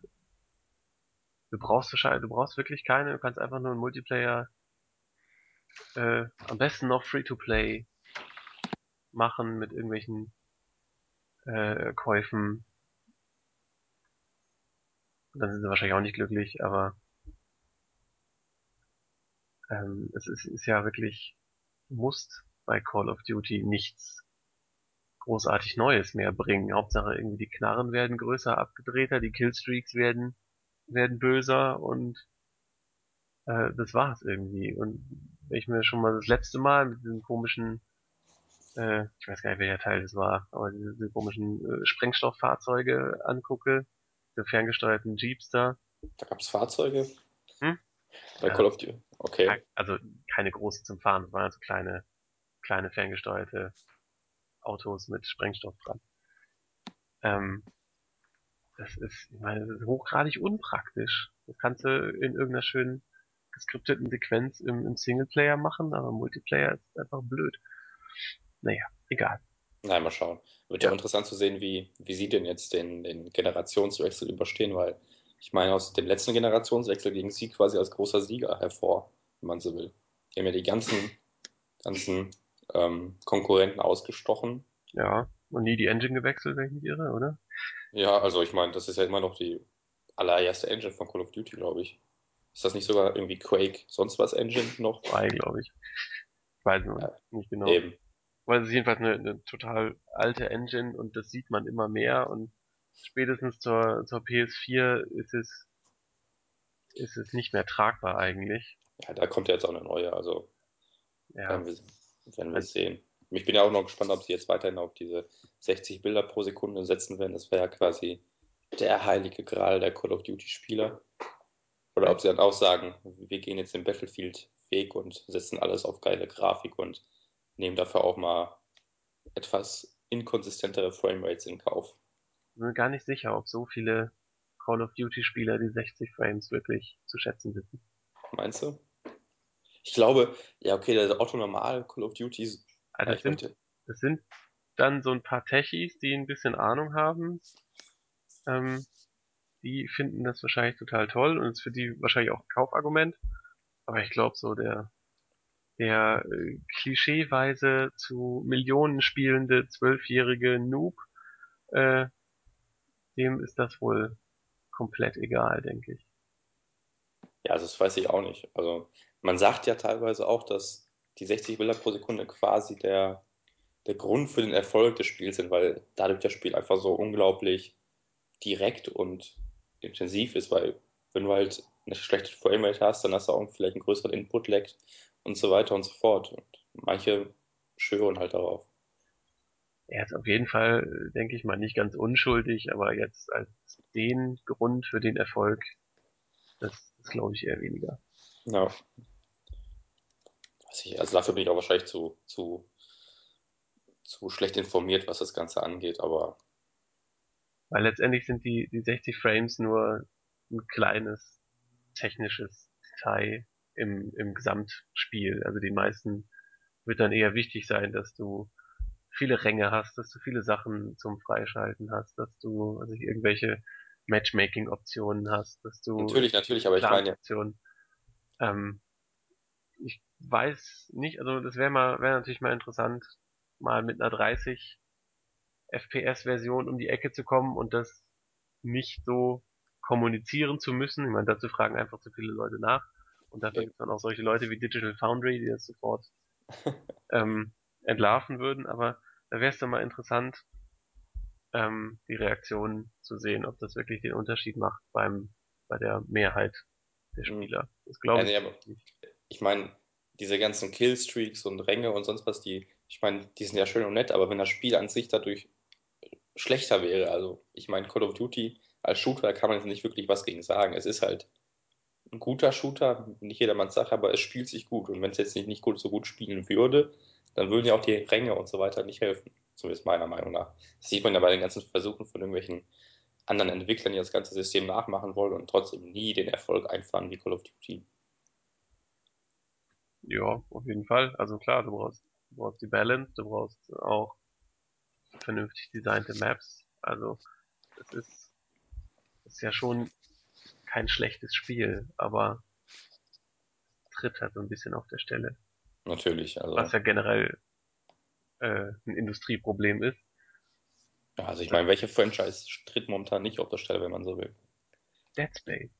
du brauchst wahrscheinlich, du brauchst wirklich keine, du kannst einfach nur einen Multiplayer, äh, am besten noch Free-to-Play machen mit irgendwelchen, äh, Käufen. Dann sind sie wahrscheinlich auch nicht glücklich, aber Ähm, es ist, ist ja wirklich, du musst bei Call of Duty nichts großartig Neues mehr bringen. Hauptsache irgendwie die Knarren werden größer, abgedrehter, die Killstreaks werden werden böser und äh, das war's irgendwie. Und wenn ich mir schon mal das letzte Mal mit diesem komischen, äh, ich weiß gar nicht, welcher Teil das war, aber diese, diese komischen äh, Sprengstofffahrzeuge angucke, diese ferngesteuerten Jeeps da. Da gab's Fahrzeuge? Hm? Bei ja. Call of Duty. Okay. Also keine großen zum Fahren, das waren also kleine, kleine ferngesteuerte Autos mit Sprengstoff dran. Ähm, das ist, ich meine, das ist hochgradig unpraktisch. Das kannst du in irgendeiner schönen geskripteten Sequenz im, im Singleplayer machen, aber Multiplayer ist einfach blöd. Naja, egal. Nein, mal schauen. Wird ja, ja interessant zu sehen, wie, wie sie denn jetzt den, den Generationswechsel überstehen, weil ich meine, aus dem letzten Generationswechsel ging sie quasi als großer Sieger hervor, wenn man so will. Die haben ja die ganzen, ganzen ähm, Konkurrenten ausgestochen. Ja, und nie die Engine gewechselt, wenn ich mich irre, oder? Ja, also ich meine, das ist ja immer noch die allererste Engine von Call of Duty, glaube ich. Ist das nicht sogar irgendwie Quake, sonst was Engine noch? Nein, glaube ich. Ich weiß nicht, ja, nicht genau. Eben. Weil es ist jedenfalls eine, eine total alte Engine und das sieht man immer mehr und spätestens zur, zur P S vier ist es, ist es nicht mehr tragbar eigentlich. Ja, da kommt ja jetzt auch eine neue, also ja. werden wir, werden wir es sehen. Ich bin ja auch noch gespannt, ob sie jetzt weiterhin auf diese sechzig Bilder pro Sekunde setzen werden. Das wäre ja quasi der heilige Gral der Call of Duty-Spieler. Oder ob sie dann auch sagen, wir gehen jetzt den Battlefield-Weg und setzen alles auf geile Grafik und nehmen dafür auch mal etwas inkonsistentere Framerates in Kauf. Ich bin gar nicht sicher, ob so viele Call of Duty-Spieler die sechzig Frames wirklich zu schätzen wissen. Meinst du? Ich glaube, ja okay, das ist auch normal, Call of Duty. Also das, sind, das sind dann so ein paar Techies, die ein bisschen Ahnung haben. Ähm, die finden das wahrscheinlich total toll und ist für die wahrscheinlich auch ein Kaufargument. Aber ich glaube so, der, der äh, klischeeweise zu Millionen spielende zwölfjährige Noob, äh, dem ist das wohl komplett egal, denke ich. Ja, also das weiß ich auch nicht. Also man sagt ja teilweise auch, dass die sechzig Bilder pro Sekunde quasi der, der Grund für den Erfolg des Spiels sind, weil dadurch das Spiel einfach so unglaublich direkt und intensiv ist, weil wenn du halt eine schlechte Framerate hast, dann hast du auch vielleicht einen größeren Input-Lag und so weiter und so fort. Und manche schwören halt darauf. Er ist auf jeden Fall, denke ich mal, nicht ganz unschuldig, aber jetzt als den Grund für den Erfolg, das, das glaube ich eher weniger. Ja. Also dafür bin ich auch wahrscheinlich zu, zu, zu schlecht informiert, was das Ganze angeht, aber... Weil letztendlich sind die, die sechzig Frames nur ein kleines technisches Detail im, im Gesamtspiel. Also den meisten wird dann eher wichtig sein, dass du viele Ränge hast, dass du viele Sachen zum Freischalten hast, dass du also irgendwelche Matchmaking-Optionen hast, dass du... Natürlich, natürlich, aber ich meine... Ähm, ich weiß nicht, also das wäre mal, wäre natürlich mal interessant, mal mit einer dreißig F P S-Version um die Ecke zu kommen und das nicht so kommunizieren zu müssen. Ich meine, dazu fragen einfach zu viele Leute nach. Und dafür gibt es dann auch solche Leute wie Digital Foundry, die das sofort ähm, entlarven würden. Aber da wäre es dann mal interessant, ähm, die Reaktionen zu sehen, ob das wirklich den Unterschied macht beim bei der Mehrheit der Spieler. Das glaube ich also, nicht. Ich meine, diese ganzen Killstreaks und Ränge und sonst was, die, ich meine, die sind ja schön und nett, aber wenn das Spiel an sich dadurch schlechter wäre, also ich meine, Call of Duty als Shooter kann man jetzt nicht wirklich was gegen sagen. Es ist halt ein guter Shooter, nicht jedermanns Sache, aber es spielt sich gut. Und wenn es jetzt nicht, nicht gut, so gut spielen würde, dann würden ja auch die Ränge und so weiter nicht helfen. Zumindest meiner Meinung nach. Das sieht man ja bei den ganzen Versuchen von irgendwelchen anderen Entwicklern, die das ganze System nachmachen wollen und trotzdem nie den Erfolg einfahren wie Call of Duty. Ja, auf jeden Fall. Also klar, du brauchst, du brauchst die Balance, du brauchst auch vernünftig designte Maps. Also es ist, ist ja schon kein schlechtes Spiel, aber tritt halt so ein bisschen auf der Stelle. Natürlich. Also, was ja generell äh, ein Industrieproblem ist. Ja, also ich meine, welche Franchise tritt momentan nicht auf der Stelle, wenn man so will? Dead Space.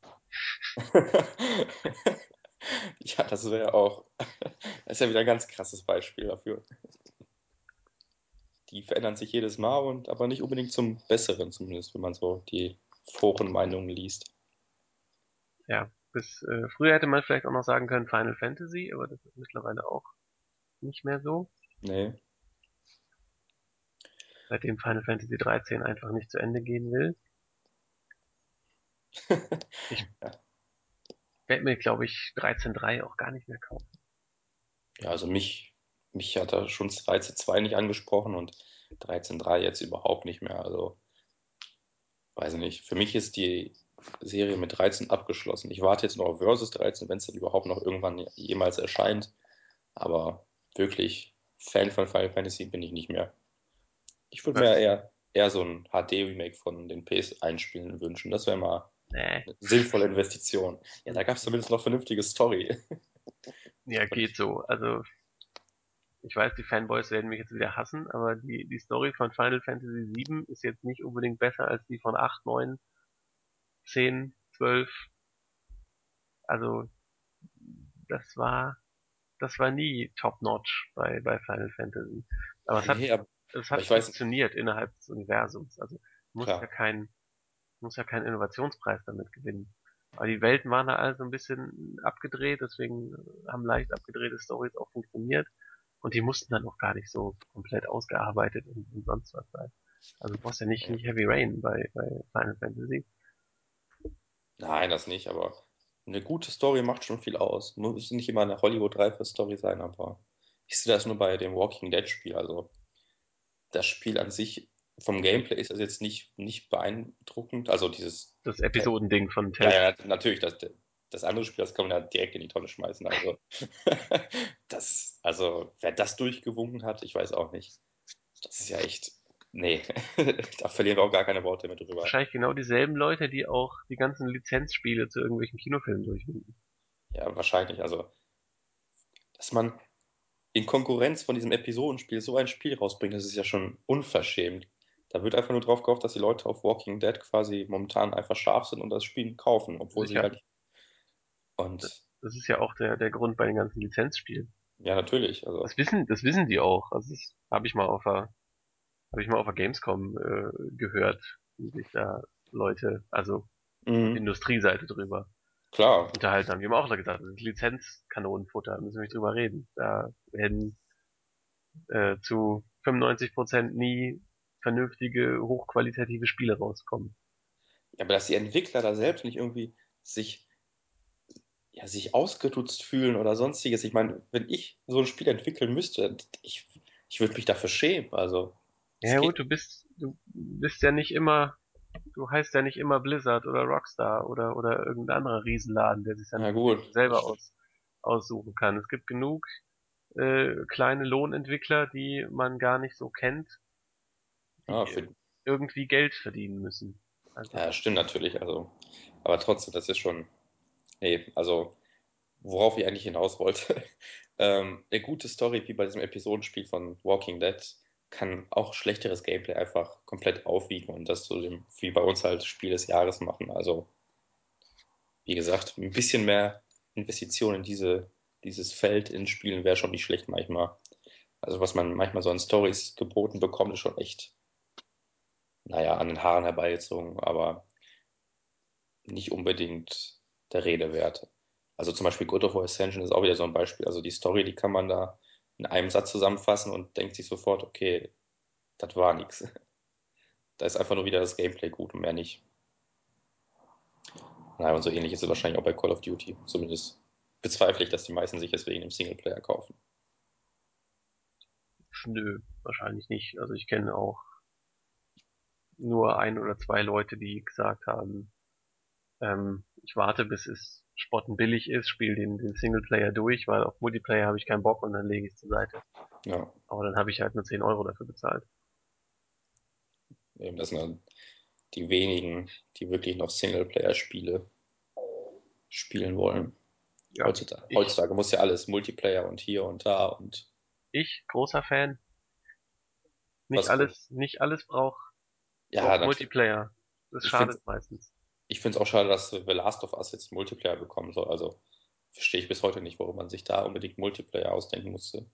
Ja, das wäre auch, das ist ja wieder ein ganz krasses Beispiel dafür. Die verändern sich jedes Mal, und aber nicht unbedingt zum Besseren zumindest, wenn man so die Forenmeinungen liest. ja, bis äh, früher hätte man vielleicht auch noch sagen können Final Fantasy, aber das ist mittlerweile auch nicht mehr so. Nee. Seitdem Final Fantasy dreizehn einfach nicht zu Ende gehen will. Ich ja. werde mir, glaube ich, dreizehn Punkt drei auch gar nicht mehr kaufen. Ja, also mich, mich hat er schon dreizehn Punkt zwei nicht angesprochen und dreizehn Punkt drei jetzt überhaupt nicht mehr. Also, weiß ich nicht. Für mich ist die Serie mit dreizehn abgeschlossen. Ich warte jetzt noch auf Versus dreizehn, wenn es dann überhaupt noch irgendwann jemals erscheint. Aber wirklich Fan von Final Fantasy bin ich nicht mehr. Ich würde mir eher, eher so ein H D-Remake von den P S eins-Spielen wünschen. Das wäre mal nee. eine sinnvolle Investition. Ja, da gab es zumindest noch vernünftige Story. Ja, geht so. Also, ich weiß, die Fanboys werden mich jetzt wieder hassen, aber die, die Story von Final Fantasy sieben ist jetzt nicht unbedingt besser als die von acht, neun, zehn, zwölf. Also, das war das war nie top-notch bei, bei Final Fantasy. Aber es hat... Nee, aber Es hat funktioniert innerhalb des Universums. Also muss ja kein, muss ja keinen Innovationspreis damit gewinnen. Aber die Welten waren da alle so ein bisschen abgedreht, deswegen haben leicht abgedrehte Stories auch funktioniert. Und die mussten dann auch gar nicht so komplett ausgearbeitet und, und sonst was sein. Also du brauchst ja nicht, nicht Heavy Rain bei, bei Final Fantasy. Nein, das nicht, aber eine gute Story macht schon viel aus. Muss nicht immer eine Hollywood-Reife-Story sein, aber ich sehe das nur bei dem Walking Dead-Spiel, also das Spiel an sich, vom Gameplay ist das jetzt nicht, nicht beeindruckend. Also dieses... Das Episodending von Ted. Ja, ja, natürlich. Das, das andere Spiel, das kann man ja direkt in die Tonne schmeißen. Also, das, also wer das durchgewunken hat, ich weiß auch nicht. Das ist ja echt... Nee, da verlieren wir auch gar keine Worte mehr drüber. Wahrscheinlich genau dieselben Leute, die auch die ganzen Lizenzspiele zu irgendwelchen Kinofilmen durchwinken. Ja, wahrscheinlich. Also, dass man... in Konkurrenz von diesem Episodenspiel so ein Spiel rausbringen, das ist ja schon unverschämt. Da wird einfach nur drauf gehofft, dass die Leute auf Walking Dead quasi momentan einfach scharf sind und das Spiel kaufen, obwohl Sicher. sie halt... Und das ist ja auch der, der Grund bei den ganzen Lizenzspielen. Ja, natürlich. Also das wissen, das wissen die auch. Also das habe ich mal auf der, habe ich mal auf der Gamescom äh, gehört, wie sich da Leute, also mhm. Industrieseite drüber Klar. unterhalten haben. Die haben auch gesagt, das ist Lizenzkanonenfutter, da müssen wir nicht drüber reden. Da werden äh, zu fünfundneunzig Prozent nie vernünftige, hochqualitative Spiele rauskommen. Ja, aber dass die Entwickler da selbst nicht irgendwie sich, ja, sich ausgeduzt fühlen oder sonstiges. Ich meine, wenn ich so ein Spiel entwickeln müsste, ich, ich würde mich dafür schämen. Also, ja gut, du bist, du bist ja nicht immer... Du heißt ja nicht immer Blizzard oder Rockstar oder, oder irgendein anderer Riesenladen, der sich dann selber aus, aussuchen kann. Es gibt genug äh, kleine Lohnentwickler, die man gar nicht so kennt, die ah, für... irgendwie Geld verdienen müssen. Also, ja, stimmt natürlich. Also, aber trotzdem, das ist schon... Nee, also worauf ich eigentlich hinaus wollte. ähm, eine gute Story, wie bei diesem Episodenspiel von Walking Dead, kann auch schlechteres Gameplay einfach komplett aufwiegen und das so dem, wie bei uns halt Spiel des Jahres machen. Also, wie gesagt, ein bisschen mehr Investition in diese, dieses Feld in Spielen wäre schon nicht schlecht manchmal. Also, was man manchmal so an Storys geboten bekommt, ist schon echt, naja, an den Haaren herbeigezogen, aber nicht unbedingt der Rede wert. Also, zum Beispiel God of War Ascension ist auch wieder so ein Beispiel. Also, die Story, die kann man da in einem Satz zusammenfassen und denkt sich sofort, okay, das war nichts. Da ist einfach nur wieder das Gameplay gut und mehr nicht. Naja, und so ähnlich ist es wahrscheinlich auch bei Call of Duty. Zumindest bezweifle ich, dass die meisten sich deswegen im Singleplayer kaufen. Nö, wahrscheinlich nicht. Also ich kenne auch nur ein oder zwei Leute, die gesagt haben, ähm, ich warte, bis es spotten billig ist, spiele den, den Singleplayer durch, weil auf Multiplayer habe ich keinen Bock und dann lege ich es zur Seite. Ja. Aber dann habe ich halt nur zehn Euro dafür bezahlt. Eben, das sind dann die wenigen, die wirklich noch Singleplayer-Spiele spielen wollen. Ja, heutzutage, ich, heutzutage muss ja alles, Multiplayer und hier und da und... Ich, großer Fan. Nicht alles, nicht alles braucht ja, Multiplayer. Das schadet meistens. Ich finde es auch schade, dass The Last of Us jetzt Multiplayer bekommen soll. Also verstehe ich bis heute nicht, warum man sich da unbedingt Multiplayer ausdenken musste.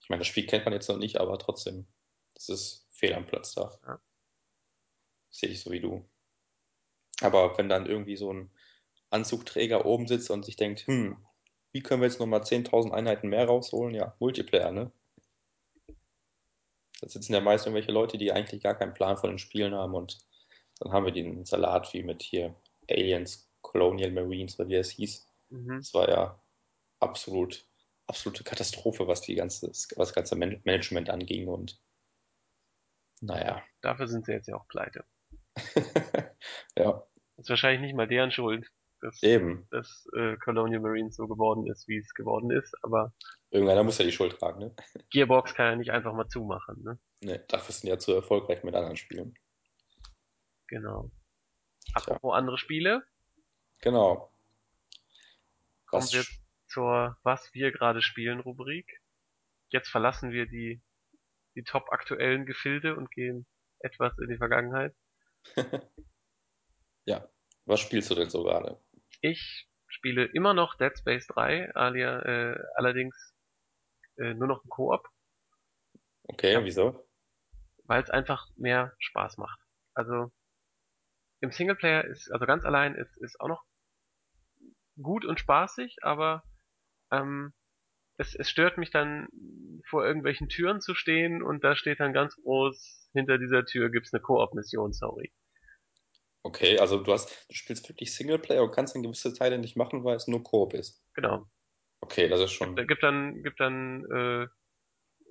Ich meine, das Spiel kennt man jetzt noch nicht, aber trotzdem, das ist fehl am Platz da. Ja. Sehe ich so wie du. Aber wenn dann irgendwie so ein Anzugträger oben sitzt und sich denkt, hm, wie können wir jetzt nochmal zehntausend Einheiten mehr rausholen? Ja, Multiplayer, ne? Da sitzen ja meist irgendwelche Leute, die eigentlich gar keinen Plan von den Spielen haben und dann haben wir den Salat wie mit hier Aliens Colonial Marines, oder wie es hieß. Mhm. Das war ja absolut, absolute Katastrophe, was die ganze, was das ganze Man- Management anging und naja. Dafür sind sie jetzt ja auch pleite. Ja. Das ist wahrscheinlich nicht mal deren Schuld, dass, Eben. dass äh, Colonial Marines so geworden ist, wie es geworden ist, aber irgendeiner muss ja die Schuld tragen, ne? Gearbox kann ja nicht einfach mal zumachen, ne? Ne, dafür sind ja zu erfolgreich mit anderen Spielen. Genau. Apropos andere Spiele. Genau. Kommen was wir sch- zur Was wir gerade spielen Rubrik. Jetzt verlassen wir die, die top aktuellen Gefilde und gehen etwas in die Vergangenheit. Ja, was spielst du denn so gerade? Ich spiele immer noch Dead Space drei, alia, äh, allerdings äh, nur noch im Koop. Okay, ja, wieso? Weil es einfach mehr Spaß macht. Also im Singleplayer ist, also ganz allein ist, ist auch noch gut und spaßig, aber ähm, es, es stört mich dann, vor irgendwelchen Türen zu stehen und da steht dann ganz groß, hinter dieser Tür gibt's eine Koop-Mission, sorry. Okay, also du hast, du spielst wirklich Singleplayer und kannst dann gewisse Teile nicht machen, weil es nur Koop ist. Genau. Okay, das ist schon. Da gibt dann, gibt dann äh,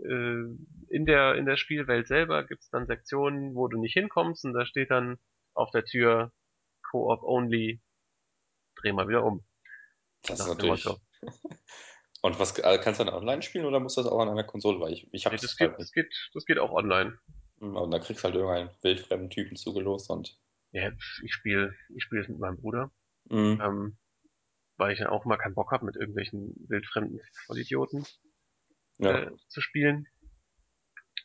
äh, in der in der Spielwelt selber gibt's dann Sektionen, wo du nicht hinkommst und da steht dann auf der Tür Koop only. Dreh mal wieder um. Das ist natürlich. Und was kannst du dann online spielen oder musst du das auch an einer Konsole? Weil ich, ich habe nee, das, das, halt das geht, das geht auch online. Und da kriegst du halt irgendeinen wildfremden Typen zugelost und ja, ich spiele ich spiele es mit meinem Bruder, mhm. ähm, weil ich dann auch mal keinen Bock habe, mit irgendwelchen wildfremden Vollidioten ja. äh, zu spielen.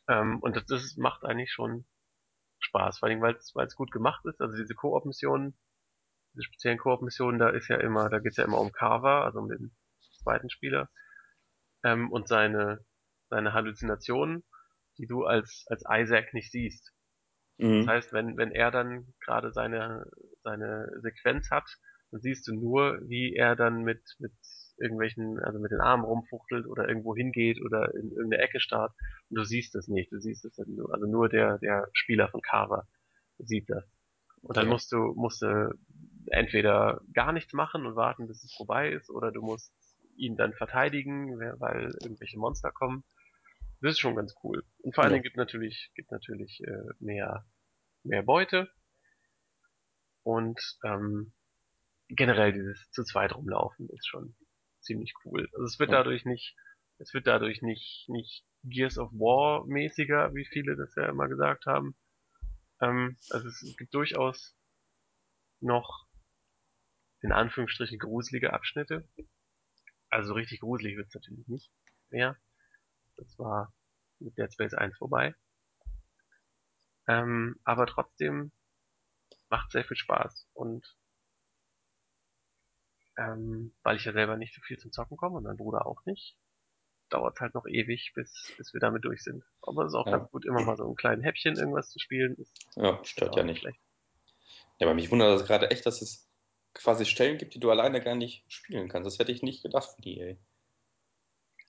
Ähm, und das, das macht eigentlich schon Spaß, vor allem weil es gut gemacht ist. Also diese Koop-Missionen, diese speziellen Koop-Missionen, da ist ja immer, da geht's ja immer um Carver, also um den zweiten Spieler ähm, und seine seine Halluzinationen, die du als als Isaac nicht siehst. Das heißt, wenn wenn er dann gerade seine seine Sequenz hat, dann siehst du nur, wie er dann mit mit irgendwelchen, also mit den Armen rumfuchtelt oder irgendwo hingeht oder in irgendeine Ecke starrt und du siehst das nicht, du siehst das nur, also nur der der Spieler von Carver sieht das. Und dann okay. musst du musst du entweder gar nichts machen und warten, bis es vorbei ist, oder du musst ihn dann verteidigen, weil irgendwelche Monster kommen. Das ist schon ganz cool. Und vor allen Dingen ja. gibt natürlich, gibt natürlich äh, mehr, mehr Beute. Und ähm, generell dieses zu zweit rumlaufen ist schon ziemlich cool. Also es wird ja. dadurch nicht, es wird dadurch nicht, nicht Gears of War mäßiger, wie viele das ja immer gesagt haben. Ähm, also es, es gibt durchaus noch in Anführungsstrichen gruselige Abschnitte. Also richtig gruselig wird es natürlich nicht mehr. Das war mit Dead Space eins vorbei. Ähm, aber trotzdem macht sehr viel Spaß. Und ähm, weil ich ja selber nicht so viel zum Zocken komme und mein Bruder auch nicht, dauert es halt noch ewig, bis, bis wir damit durch sind. Aber es ist auch ja. ganz gut, immer mal so ein kleines Häppchen irgendwas zu spielen. Ist ja, stört ja nicht. Schlecht. Ja, aber mich wundert das gerade echt, dass es quasi Stellen gibt, die du alleine gar nicht spielen kannst. Das hätte ich nicht gedacht von E A.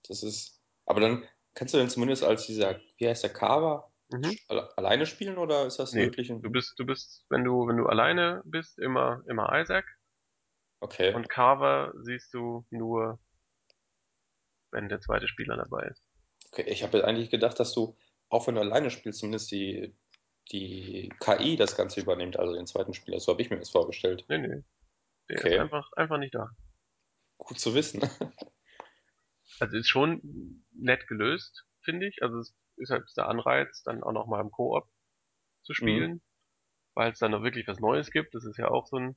Das ist... Aber dann kannst du denn zumindest als dieser, wie heißt der, Carver, mhm. alleine spielen oder ist das nee, möglich? Du bist, du bist, wenn du, wenn du alleine bist, immer, immer Isaac. Okay. Und Carver siehst du nur, wenn der zweite Spieler dabei ist. Okay, ich habe eigentlich gedacht, dass du, auch wenn du alleine spielst, zumindest die, die K I das Ganze übernimmt, also den zweiten Spieler. So habe ich mir das vorgestellt. Nee, nee. Der okay. ist einfach, einfach nicht da. Gut zu wissen. Also ist schon nett gelöst, finde ich. Also es ist halt der Anreiz, dann auch nochmal im Koop zu spielen, mhm. weil es dann noch wirklich was Neues gibt. Das ist ja auch so ein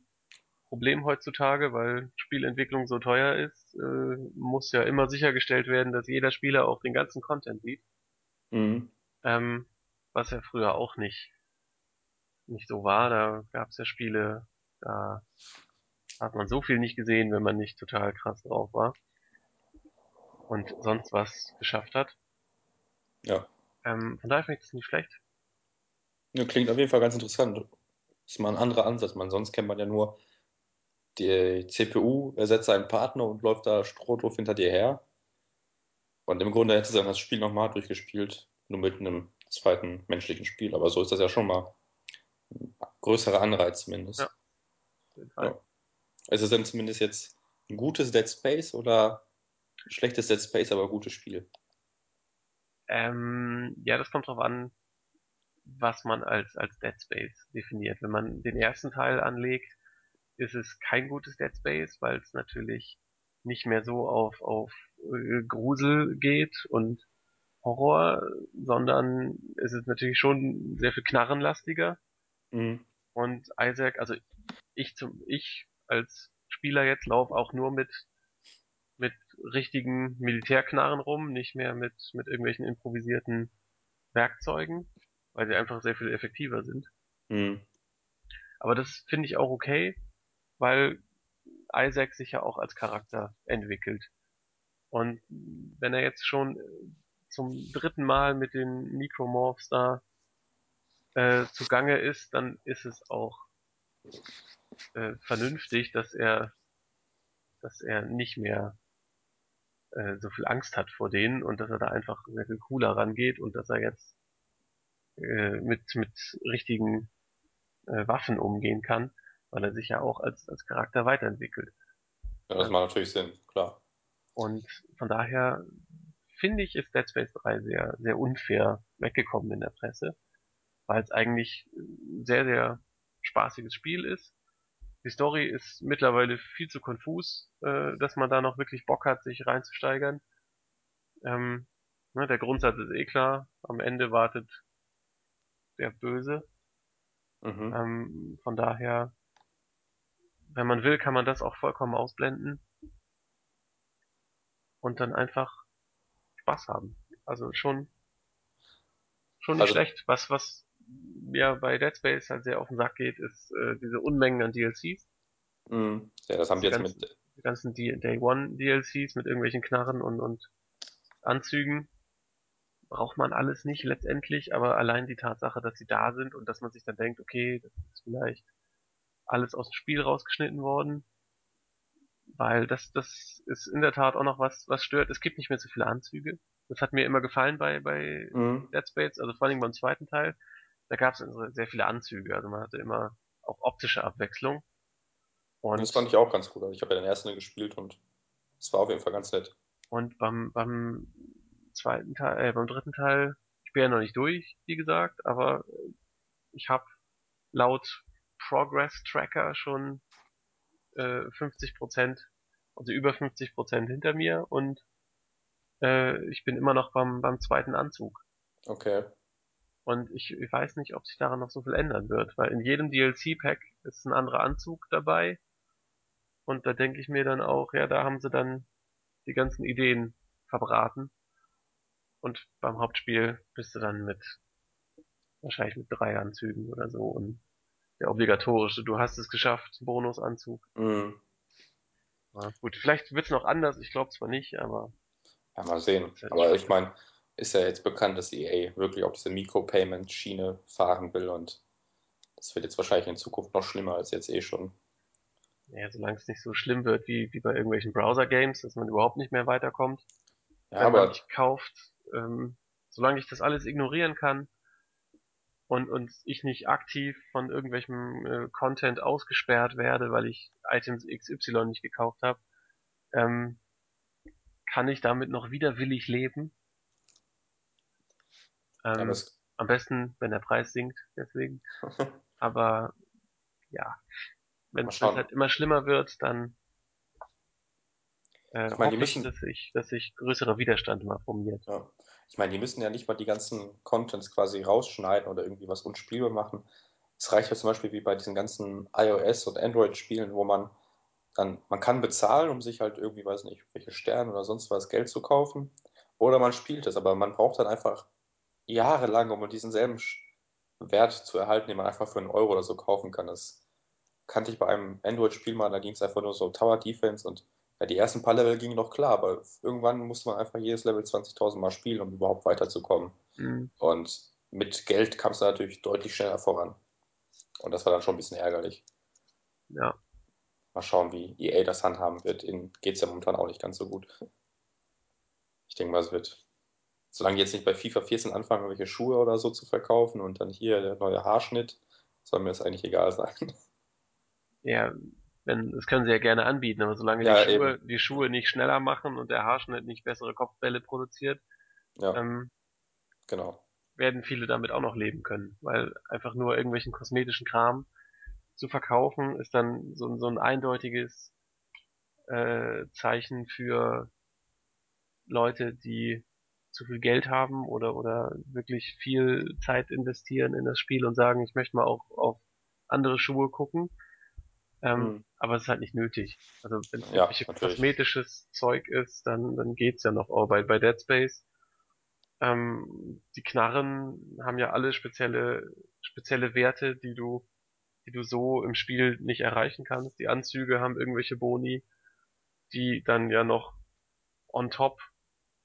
Problem heutzutage, weil Spielentwicklung so teuer ist, äh, muss ja immer sichergestellt werden, dass jeder Spieler auch den ganzen Content sieht. Mhm. Ähm, was ja früher auch nicht, nicht so war. Da gab es ja Spiele, da hat man so viel nicht gesehen, wenn man nicht total krass drauf war und sonst was geschafft hat. Ja. Ähm, von daher finde ich das nicht schlecht. Ja, klingt auf jeden Fall ganz interessant. Ist mal ein anderer Ansatz. Man, sonst kennt man ja nur die C P U ersetzt einen Partner und läuft da strohdrauf hinter dir her. Und im Grunde hätte sie dann das Spiel nochmal durchgespielt, nur mit einem zweiten menschlichen Spiel. Aber so ist das ja schon mal ein größerer Anreiz zumindest. Ja, auf jeden Fall. Ja. Ist es denn zumindest jetzt ein gutes Dead Space oder ein schlechtes Dead Space, aber ein gutes Spiel? Ähm, ja, das kommt drauf an, was man als, als Dead Space definiert. Wenn man den ersten Teil anlegt, ist es kein gutes Dead Space, weil es natürlich nicht mehr so auf, auf äh, Grusel geht und Horror, sondern es ist natürlich schon sehr viel knarrenlastiger. Mhm. Und Isaac, also ich zum ich als Spieler jetzt laufe auch nur mit mit richtigen Militärknarren rum, nicht mehr mit mit irgendwelchen improvisierten Werkzeugen, weil sie einfach sehr viel effektiver sind. Mhm. Aber das finde ich auch okay, weil Isaac sich ja auch als Charakter entwickelt. Und wenn er jetzt schon zum dritten Mal mit den Necromorphs da äh, zugange ist, dann ist es auch äh, vernünftig, dass er dass er nicht mehr äh, so viel Angst hat vor denen und dass er da einfach sehr viel cooler rangeht und dass er jetzt äh, mit mit richtigen äh, Waffen umgehen kann, weil er sich ja auch als als Charakter weiterentwickelt. Ja, das macht natürlich Sinn, klar. Und von daher finde ich, ist Dead Space drei sehr, sehr unfair weggekommen in der Presse, weil es eigentlich ein sehr, sehr spaßiges Spiel ist. Die Story ist mittlerweile viel zu konfus, äh, dass man da noch wirklich Bock hat, sich reinzusteigern. Ähm, ne, der Grundsatz ist eh klar, am Ende wartet der Böse. Mhm. Ähm, von daher, wenn man will, kann man das auch vollkommen ausblenden und dann einfach Spaß haben. Also schon schon nicht also, schlecht. Was was ja bei Dead Space halt sehr auf den Sack geht, ist äh, diese Unmengen an D L Cs. Mm, ja, das haben die jetzt ganzen, mit... Die ganzen Day One D L Cs mit irgendwelchen Knarren und, und Anzügen. Braucht man alles nicht letztendlich, aber allein die Tatsache, dass sie da sind und dass man sich dann denkt, okay, das ist vielleicht alles aus dem Spiel rausgeschnitten worden. Weil das das ist in der Tat auch noch was, was stört. Es gibt nicht mehr so viele Anzüge. Das hat mir immer gefallen bei bei mhm. Dead Space, also vor allem beim zweiten Teil. Da gab es sehr viele Anzüge. Also man hatte immer auch optische Abwechslung. Und das fand ich auch ganz gut. Also ich habe ja den ersten gespielt und es war auf jeden Fall ganz nett. Und beim beim zweiten Teil, äh, beim dritten Teil, ich bin ja noch nicht durch, wie gesagt, aber ich habe laut Progress Tracker schon fünfzig Prozent, also über fünfzig Prozent hinter mir und äh, ich bin immer noch beim, beim zweiten Anzug. Okay. Und ich, ich weiß nicht, ob sich daran noch so viel ändern wird, weil in jedem D L C-Pack ist ein anderer Anzug dabei und da denke ich mir dann auch, ja, da haben sie dann die ganzen Ideen verbraten und beim Hauptspiel bist du dann mit wahrscheinlich mit drei Anzügen oder so und der obligatorische, du hast es geschafft, Bonusanzug. Mhm. Ja, gut, vielleicht wird es noch anders, ich glaube zwar nicht, aber... Ja, mal sehen. Aber ich meine, ist ja jetzt bekannt, dass E A wirklich auf diese Micropayment-Schiene fahren will und das wird jetzt wahrscheinlich in Zukunft noch schlimmer als jetzt eh schon. Ja, solange es nicht so schlimm wird wie, wie bei irgendwelchen Browser-Games, dass man überhaupt nicht mehr weiterkommt, ja, wenn aber man nicht kauft. Ähm, solange ich das alles ignorieren kann, Und, und ich nicht aktiv von irgendwelchem äh, Content ausgesperrt werde, weil ich Items X Y nicht gekauft habe, ähm, kann ich damit noch widerwillig leben. Ähm, ja, am besten, wenn der Preis sinkt, deswegen. Aber ja, wenn es halt immer schlimmer wird, dann äh, ich meine, hoffe ich, dass sich dass sich größerer Widerstand mal formiert. Ja. Ich meine, die müssen ja nicht mal die ganzen Contents quasi rausschneiden oder irgendwie was unspielbar machen. Es reicht ja zum Beispiel wie bei diesen ganzen iOS- und Android-Spielen, wo man dann, man kann bezahlen, um sich halt irgendwie, weiß nicht, welche Sterne oder sonst was Geld zu kaufen. Oder man spielt es, aber man braucht dann einfach jahrelang, um diesen selben Wert zu erhalten, den man einfach für einen Euro oder so kaufen kann. Das kannte ich bei einem Android-Spiel mal, da ging es einfach nur so Tower-Defense und ja, die ersten paar Level gingen noch klar, aber irgendwann musste man einfach jedes Level zwanzigtausend Mal spielen, um überhaupt weiterzukommen. Mhm. Und mit Geld kam es natürlich deutlich schneller voran. Und das war dann schon ein bisschen ärgerlich. Ja. Mal schauen, wie E A das handhaben wird. Ihnen geht es ja momentan auch nicht ganz so gut. Ich denke mal, es wird. Solange die jetzt nicht bei FIFA vierzehn anfangen, irgendwelche Schuhe oder so zu verkaufen und dann hier der neue Haarschnitt, soll mir das eigentlich egal sein. Ja, wenn, das können sie ja gerne anbieten, aber solange ja, die, Schuhe, die Schuhe nicht schneller machen und der Haarschnitt nicht bessere Kopfbälle produziert, ja. ähm, genau. werden viele damit auch noch leben können. Weil einfach nur irgendwelchen kosmetischen Kram zu verkaufen, ist dann so, so ein eindeutiges äh, Zeichen für Leute, die zu viel Geld haben oder oder wirklich viel Zeit investieren in das Spiel und sagen, ich möchte mal auch auf andere Schuhe gucken. Ähm, hm. Aber es ist halt nicht nötig. Also wenn es ja, kosmetisches Zeug ist, dann dann geht's ja noch. Oh, bei, bei Dead Space, ähm, die Knarren haben ja alle spezielle spezielle Werte, die du die du so im Spiel nicht erreichen kannst. Die Anzüge haben irgendwelche Boni, die dann ja noch on top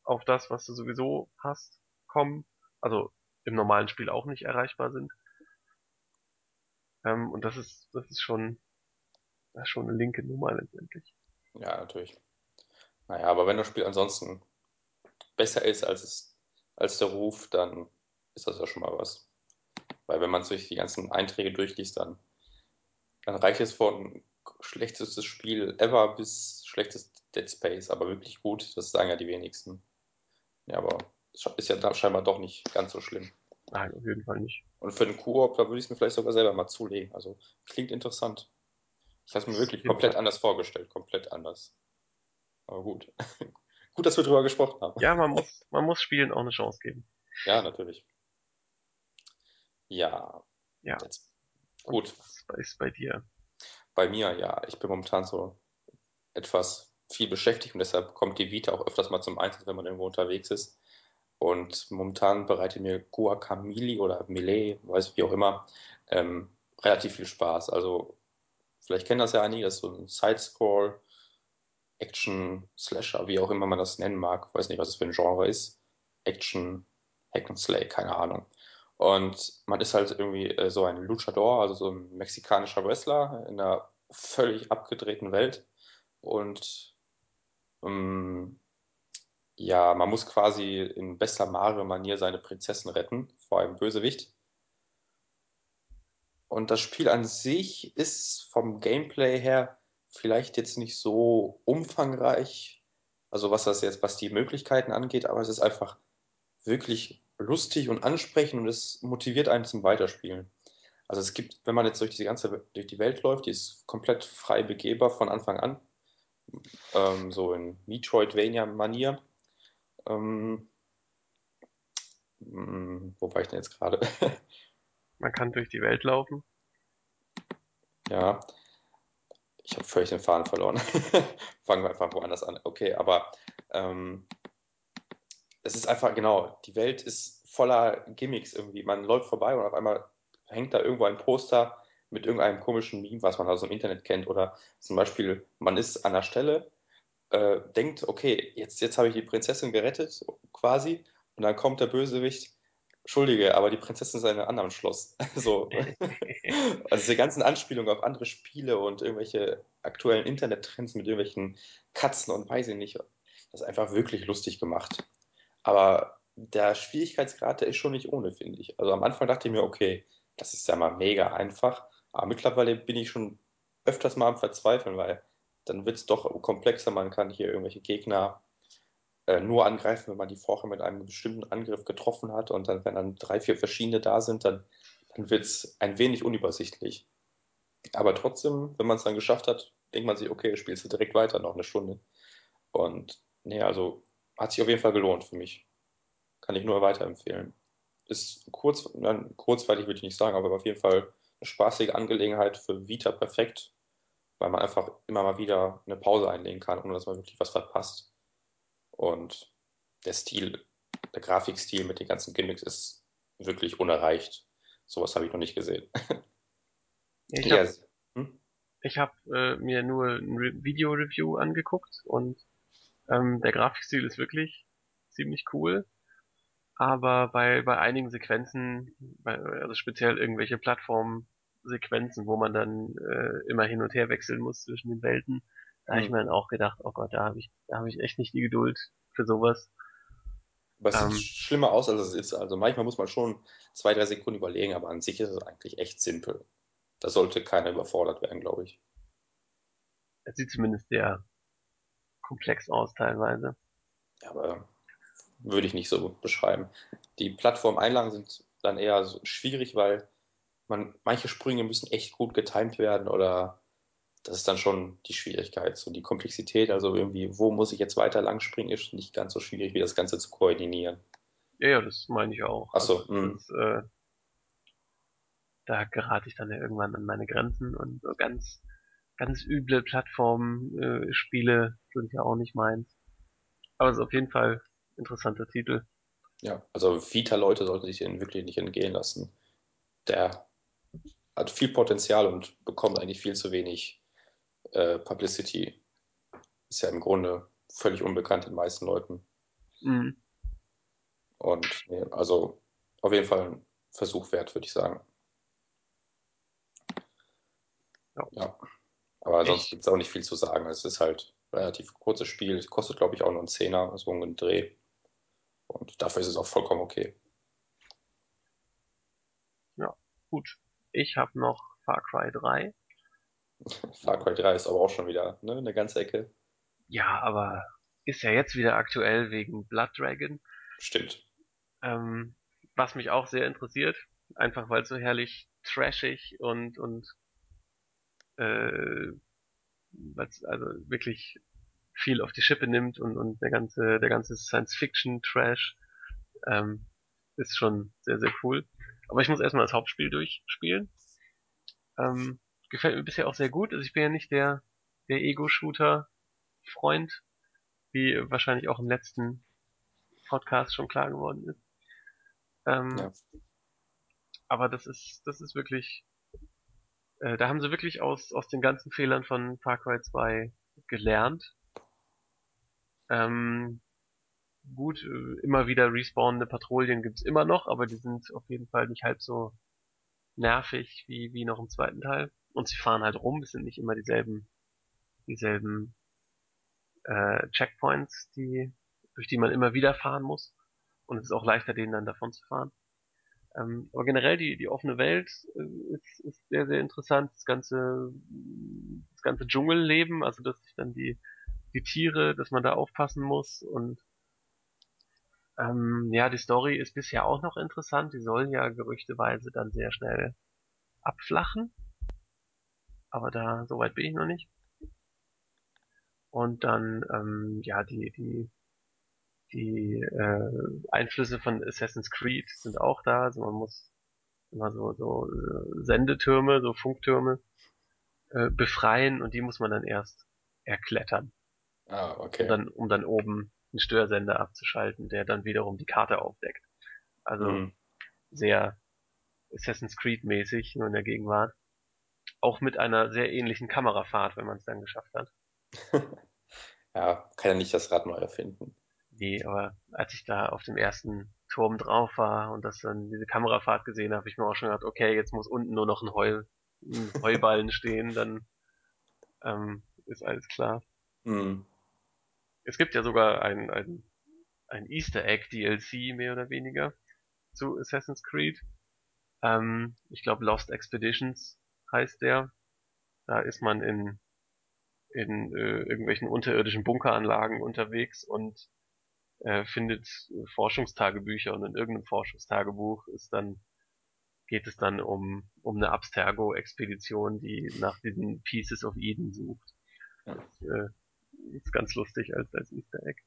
auf das, was du sowieso hast, kommen, also im normalen Spiel auch nicht erreichbar sind. Ähm, und das ist, das ist schon, das ist schon eine linke Nummer letztendlich. Ja, natürlich. Naja, aber wenn das Spiel ansonsten besser ist als es, als der Ruf, dann ist das ja schon mal was. Weil wenn man sich die ganzen Einträge durchliest, dann, dann reicht es von schlechtestes Spiel ever bis schlechtestes Dead Space, aber wirklich gut, das sagen ja die wenigsten. Ja, aber es ist ja da scheinbar doch nicht ganz so schlimm. Nein, auf jeden Fall nicht. Und für den Koop, da würde ich es mir vielleicht sogar selber mal zulegen. Also, klingt interessant. Ich habe es mir wirklich komplett anders vorgestellt, komplett anders. Aber gut. Gut, dass wir drüber gesprochen haben. Ja, man muss, man muss Spielen auch eine Chance geben. Ja, natürlich. Ja. Ja. Jetzt. Gut. Was ist bei dir? Bei mir, ja. Ich bin momentan so etwas viel beschäftigt und deshalb kommt die Vita auch öfters mal zum Einsatz, wenn man irgendwo unterwegs ist. Und momentan bereitet mir Guacamole oder Melee, weiß wie auch immer, ähm, relativ viel Spaß. Also, vielleicht kennen das ja einige, das ist so ein Sidescroll, Action, Slasher, wie auch immer man das nennen mag. Weiß nicht, was es für ein Genre ist. Action, Hack and Slay, keine Ahnung. Und man ist halt irgendwie äh, so ein Luchador, also so ein mexikanischer Wrestler in einer völlig abgedrehten Welt. Und ähm, ja, man muss quasi in bester Mario-Manier seine Prinzessin retten vor einem Bösewicht. Und das Spiel an sich ist vom Gameplay her vielleicht jetzt nicht so umfangreich, also was das jetzt, was die Möglichkeiten angeht, aber es ist einfach wirklich lustig und ansprechend und es motiviert einen zum Weiterspielen. Also es gibt, wenn man jetzt durch diese ganze, durch die Welt läuft, die ist komplett frei begehbar von Anfang an, ähm, so in Metroidvania-Manier. Ähm, wo war ich denn jetzt gerade? Man kann durch die Welt laufen. Ja, ich habe völlig den Faden verloren. Fangen wir einfach woanders an. Okay, aber ähm, es ist einfach, genau, die Welt ist voller Gimmicks irgendwie. Man läuft vorbei und auf einmal hängt da irgendwo ein Poster mit irgendeinem komischen Meme, was man also im Internet kennt. Oder zum Beispiel, man ist an der Stelle, äh, denkt, okay, jetzt, jetzt habe ich die Prinzessin gerettet, quasi. Und dann kommt der Bösewicht, Entschuldige, aber die Prinzessin ist in einem anderen Schloss. So. Also die ganzen Anspielungen auf andere Spiele und irgendwelche aktuellen Internettrends mit irgendwelchen Katzen und weiß ich nicht. Das ist einfach wirklich lustig gemacht. Aber der Schwierigkeitsgrad, der ist schon nicht ohne, finde ich. Also am Anfang dachte ich mir, okay, das ist ja mal mega einfach. Aber mittlerweile bin ich schon öfters mal am Verzweifeln, weil dann wird es doch komplexer. Man kann hier irgendwelche Gegner äh, nur angreifen, wenn man die vorher mit einem bestimmten Angriff getroffen hat. Und dann, wenn dann drei, vier verschiedene da sind, dann, dann wird es ein wenig unübersichtlich. Aber trotzdem, wenn man es dann geschafft hat, denkt man sich, okay, spielst du direkt weiter, noch eine Stunde. Und nee, also hat sich auf jeden Fall gelohnt für mich. Kann ich nur weiterempfehlen. Ist kurz, nein, kurzweilig würde ich nicht sagen, aber auf jeden Fall eine spaßige Angelegenheit für Vita perfekt, weil man einfach immer mal wieder eine Pause einlegen kann, ohne dass man wirklich was verpasst. Und der Stil, der Grafikstil mit den ganzen Gimmicks ist wirklich unerreicht. Sowas habe ich noch nicht gesehen. Ich habe yes. hm? hab, äh, mir nur ein Re- Video-Review angeguckt und ähm, der Grafikstil ist wirklich ziemlich cool. Aber bei, bei einigen Sequenzen, bei, also speziell irgendwelche Plattformen, Sequenzen, wo man dann äh, immer hin und her wechseln muss zwischen den Welten. Da mhm. habe ich mir dann auch gedacht, oh Gott, da habe ich, da habe ich echt nicht die Geduld für sowas. Aber es ähm, sieht schlimmer aus, als es ist. Also manchmal muss man schon zwei, drei Sekunden überlegen, aber an sich ist es eigentlich echt simpel. Da sollte keiner überfordert werden, glaube ich. Es sieht zumindest sehr komplex aus teilweise. Ja, aber würde ich nicht so beschreiben. Die Plattformeinlagen sind dann eher so schwierig, weil man, manche Sprünge müssen echt gut getimed werden oder das ist dann schon die Schwierigkeit, so die Komplexität. Also irgendwie, wo muss ich jetzt weiter lang springen, ist nicht ganz so schwierig, wie das Ganze zu koordinieren. Ja, ja, das meine ich auch. Achso. Also, äh, da gerate ich dann ja irgendwann an meine Grenzen und so ganz, ganz üble Plattform-Spiele sind ja auch nicht meins. Aber es ist auf jeden Fall ein interessanter Titel. Ja, also Vita-Leute sollten sich den wirklich nicht entgehen lassen. Der hat viel Potenzial und bekommt eigentlich viel zu wenig äh, Publicity. Ist ja im Grunde völlig unbekannt den meisten Leuten. Mhm. Und nee, also auf jeden Fall ein Versuch wert, würde ich sagen. Ja. ja. Aber sonst gibt es auch nicht viel zu sagen. Es ist halt ein relativ kurzes Spiel. Es kostet, glaube ich, auch nur einen Zehner, so einen Dreh. Und dafür ist es auch vollkommen okay. Ja, gut. Ich habe noch Far Cry drei. Far Cry drei ist aber auch schon wieder, ne, eine ganze Ecke. Ja, aber ist ja jetzt wieder aktuell wegen Blood Dragon. Stimmt. Ähm, was mich auch sehr interessiert. Einfach weil es so herrlich trashig und, und äh, was, also wirklich viel auf die Schippe nimmt und, und der ganze, der ganze Science-Fiction-Trash ähm, ist schon sehr, sehr cool. Aber ich muss erstmal das Hauptspiel durchspielen. Ähm, gefällt mir bisher auch sehr gut. Also ich bin ja nicht der, der Ego-Shooter-Freund, wie wahrscheinlich auch im letzten Podcast schon klar geworden ist. Ähm, ja. Aber das ist, das ist wirklich, äh, da haben sie wirklich aus, aus den ganzen Fehlern von Far Cry zwei gelernt. Ähm, gut, immer wieder respawnende Patrouillen gibt's immer noch, aber die sind auf jeden Fall nicht halb so nervig wie, wie noch im zweiten Teil. Und sie fahren halt rum, es sind nicht immer dieselben, dieselben äh, Checkpoints, die, durch die man immer wieder fahren muss. Und es ist auch leichter, denen dann davon zu fahren. Ähm, aber generell die, die offene Welt äh, ist, ist sehr, sehr interessant. Das ganze, das ganze Dschungelleben, also dass sich dann die, die Tiere, dass man da aufpassen muss und Ähm, ja, die Story ist bisher auch noch interessant. Die soll ja gerüchteweise dann sehr schnell abflachen. Aber da, so weit bin ich noch nicht. Und dann, ähm, ja, die, die, die, äh, Einflüsse von Assassin's Creed sind auch da. Also man muss immer so, so Sendetürme, so Funktürme, äh, befreien und die muss man dann erst erklettern. Ah, okay. Um dann, um dann oben einen Störsender abzuschalten, der dann wiederum die Karte aufdeckt. Also mhm. sehr Assassin's Creed-mäßig, nur in der Gegenwart. Auch mit einer sehr ähnlichen Kamerafahrt, wenn man es dann geschafft hat. Ja, kann ja nicht das Rad neu erfinden. Nee, aber als ich da auf dem ersten Turm drauf war und das dann diese Kamerafahrt gesehen habe, ich mir auch schon gedacht, okay, jetzt muss unten nur noch ein, Heu, ein Heuballen stehen, dann ähm, ist alles klar. Mhm. Es gibt ja sogar ein, ein, ein Easter Egg D L C, mehr oder weniger, zu Assassin's Creed. Ähm, ich glaube Lost Expeditions heißt der. Da ist man in, in äh, irgendwelchen unterirdischen Bunkeranlagen unterwegs und äh, findet Forschungstagebücher und in irgendeinem Forschungstagebuch ist dann, geht es dann um, um eine Abstergo-Expedition, die nach diesen Pieces of Eden sucht. Ja. Das, äh, ist ganz lustig als, als Easter Egg.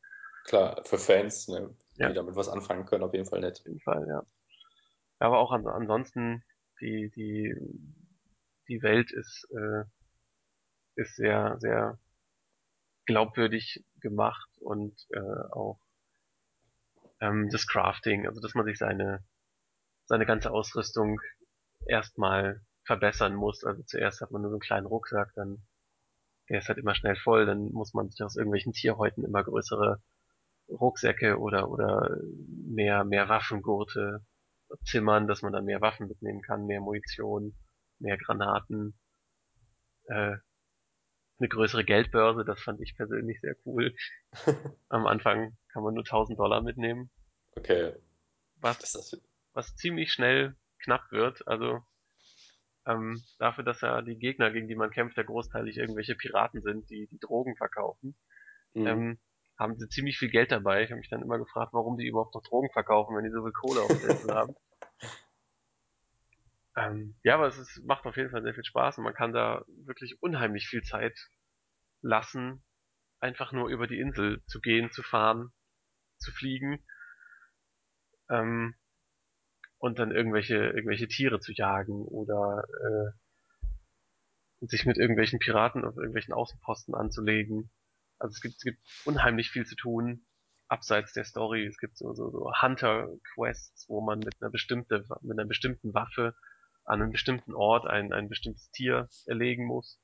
Klar, für Fans, ne, die ja. damit was anfangen können, auf jeden Fall nett. Auf jeden Fall, ja. Aber auch an, ansonsten, die, die, die Welt ist, äh, ist sehr, sehr glaubwürdig gemacht und äh, auch ähm, das Crafting, also dass man sich seine, seine ganze Ausrüstung erstmal verbessern muss. Also zuerst hat man nur so einen kleinen Rucksack, dann der ist halt immer schnell voll, dann muss man sich aus irgendwelchen Tierhäuten immer größere Rucksäcke oder oder mehr mehr Waffengurte zimmern, dass man dann mehr Waffen mitnehmen kann, mehr Munition mehr Granaten, äh, eine größere Geldbörse, das fand ich persönlich sehr cool. Am Anfang kann man nur tausend Dollar mitnehmen. Okay. Was, das das... was ziemlich schnell knapp wird, also ähm, dafür, dass ja die Gegner, gegen die man kämpft, ja großteilig irgendwelche Piraten sind, die, die Drogen verkaufen, mhm. ähm, haben sie ziemlich viel Geld dabei. Ich habe mich dann immer gefragt, warum die überhaupt noch Drogen verkaufen, wenn die so viel Kohle auf der Insel haben. Ähm, ja, aber es ist, macht auf jeden Fall sehr viel Spaß und man kann da wirklich unheimlich viel Zeit lassen, einfach nur über die Insel zu gehen, zu fahren, zu fliegen ähm, und dann irgendwelche irgendwelche Tiere zu jagen oder äh, sich mit irgendwelchen Piraten auf irgendwelchen Außenposten anzulegen. Also es gibt, es gibt unheimlich viel zu tun, abseits der Story. Es gibt so, so, so Hunter-Quests, wo man mit einer bestimmten, mit einer bestimmten Waffe an einem bestimmten Ort ein, ein bestimmtes Tier erlegen muss.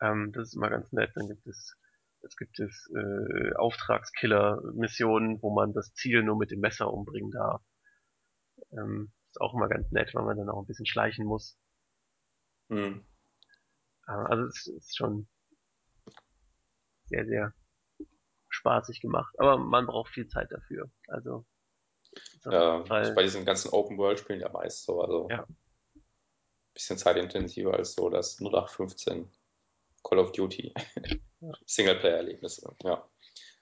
Ähm, das ist immer ganz nett. Dann gibt es, es gibt es äh, Auftragskiller-Missionen, wo man das Ziel nur mit dem Messer umbringen darf. Ähm, ist auch immer ganz nett, weil man dann auch ein bisschen schleichen muss. Mhm. Äh, also es ist schon sehr, sehr spaßig gemacht. Aber man braucht viel Zeit dafür. Also ja, ist bei diesen ganzen Open-World-Spielen ja meist so. Also ja. Ein bisschen zeitintensiver als so das null acht fünfzehn Call of Duty. Ja. Singleplayer-Erlebnisse. Ja.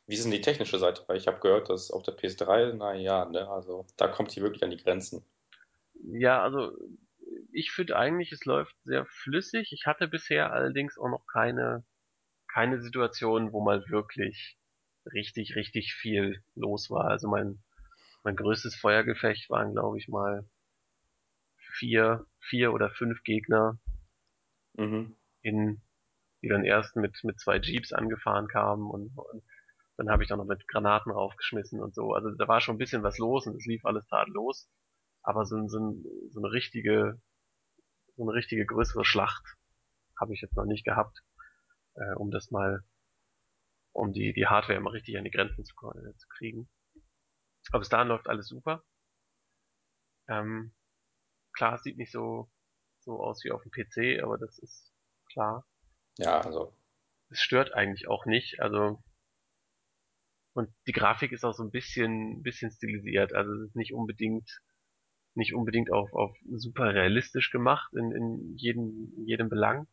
Wie ist denn die technische Seite? Weil ich habe gehört, dass auf der P S drei, naja, ne, also da kommt die wirklich an die Grenzen. Ja, also ich finde eigentlich, es läuft sehr flüssig. Ich hatte bisher allerdings auch noch keine keine Situation, wo mal wirklich richtig, richtig viel los war. Also mein mein größtes Feuergefecht waren, glaube ich, mal vier, vier oder fünf Gegner, mhm. in, die dann erst mit mit zwei Jeeps angefahren kamen und, und dann habe ich auch noch mit Granaten raufgeschmissen und so. Also da war schon ein bisschen was los und es lief alles tadellos. Aber so, so, so eine richtige, so eine richtige größere Schlacht habe ich jetzt noch nicht gehabt. Um das mal, um die die Hardware mal richtig an die Grenzen zu, äh, zu kriegen. Aber bis dahin läuft alles super. Ähm, klar, es sieht nicht so so aus wie auf dem P C, aber das ist klar. Ja, also es stört eigentlich auch nicht. Also und die Grafik ist auch so ein bisschen bisschen stilisiert. Also es ist nicht unbedingt nicht unbedingt auf auf super realistisch gemacht in in jedem in jedem Belang.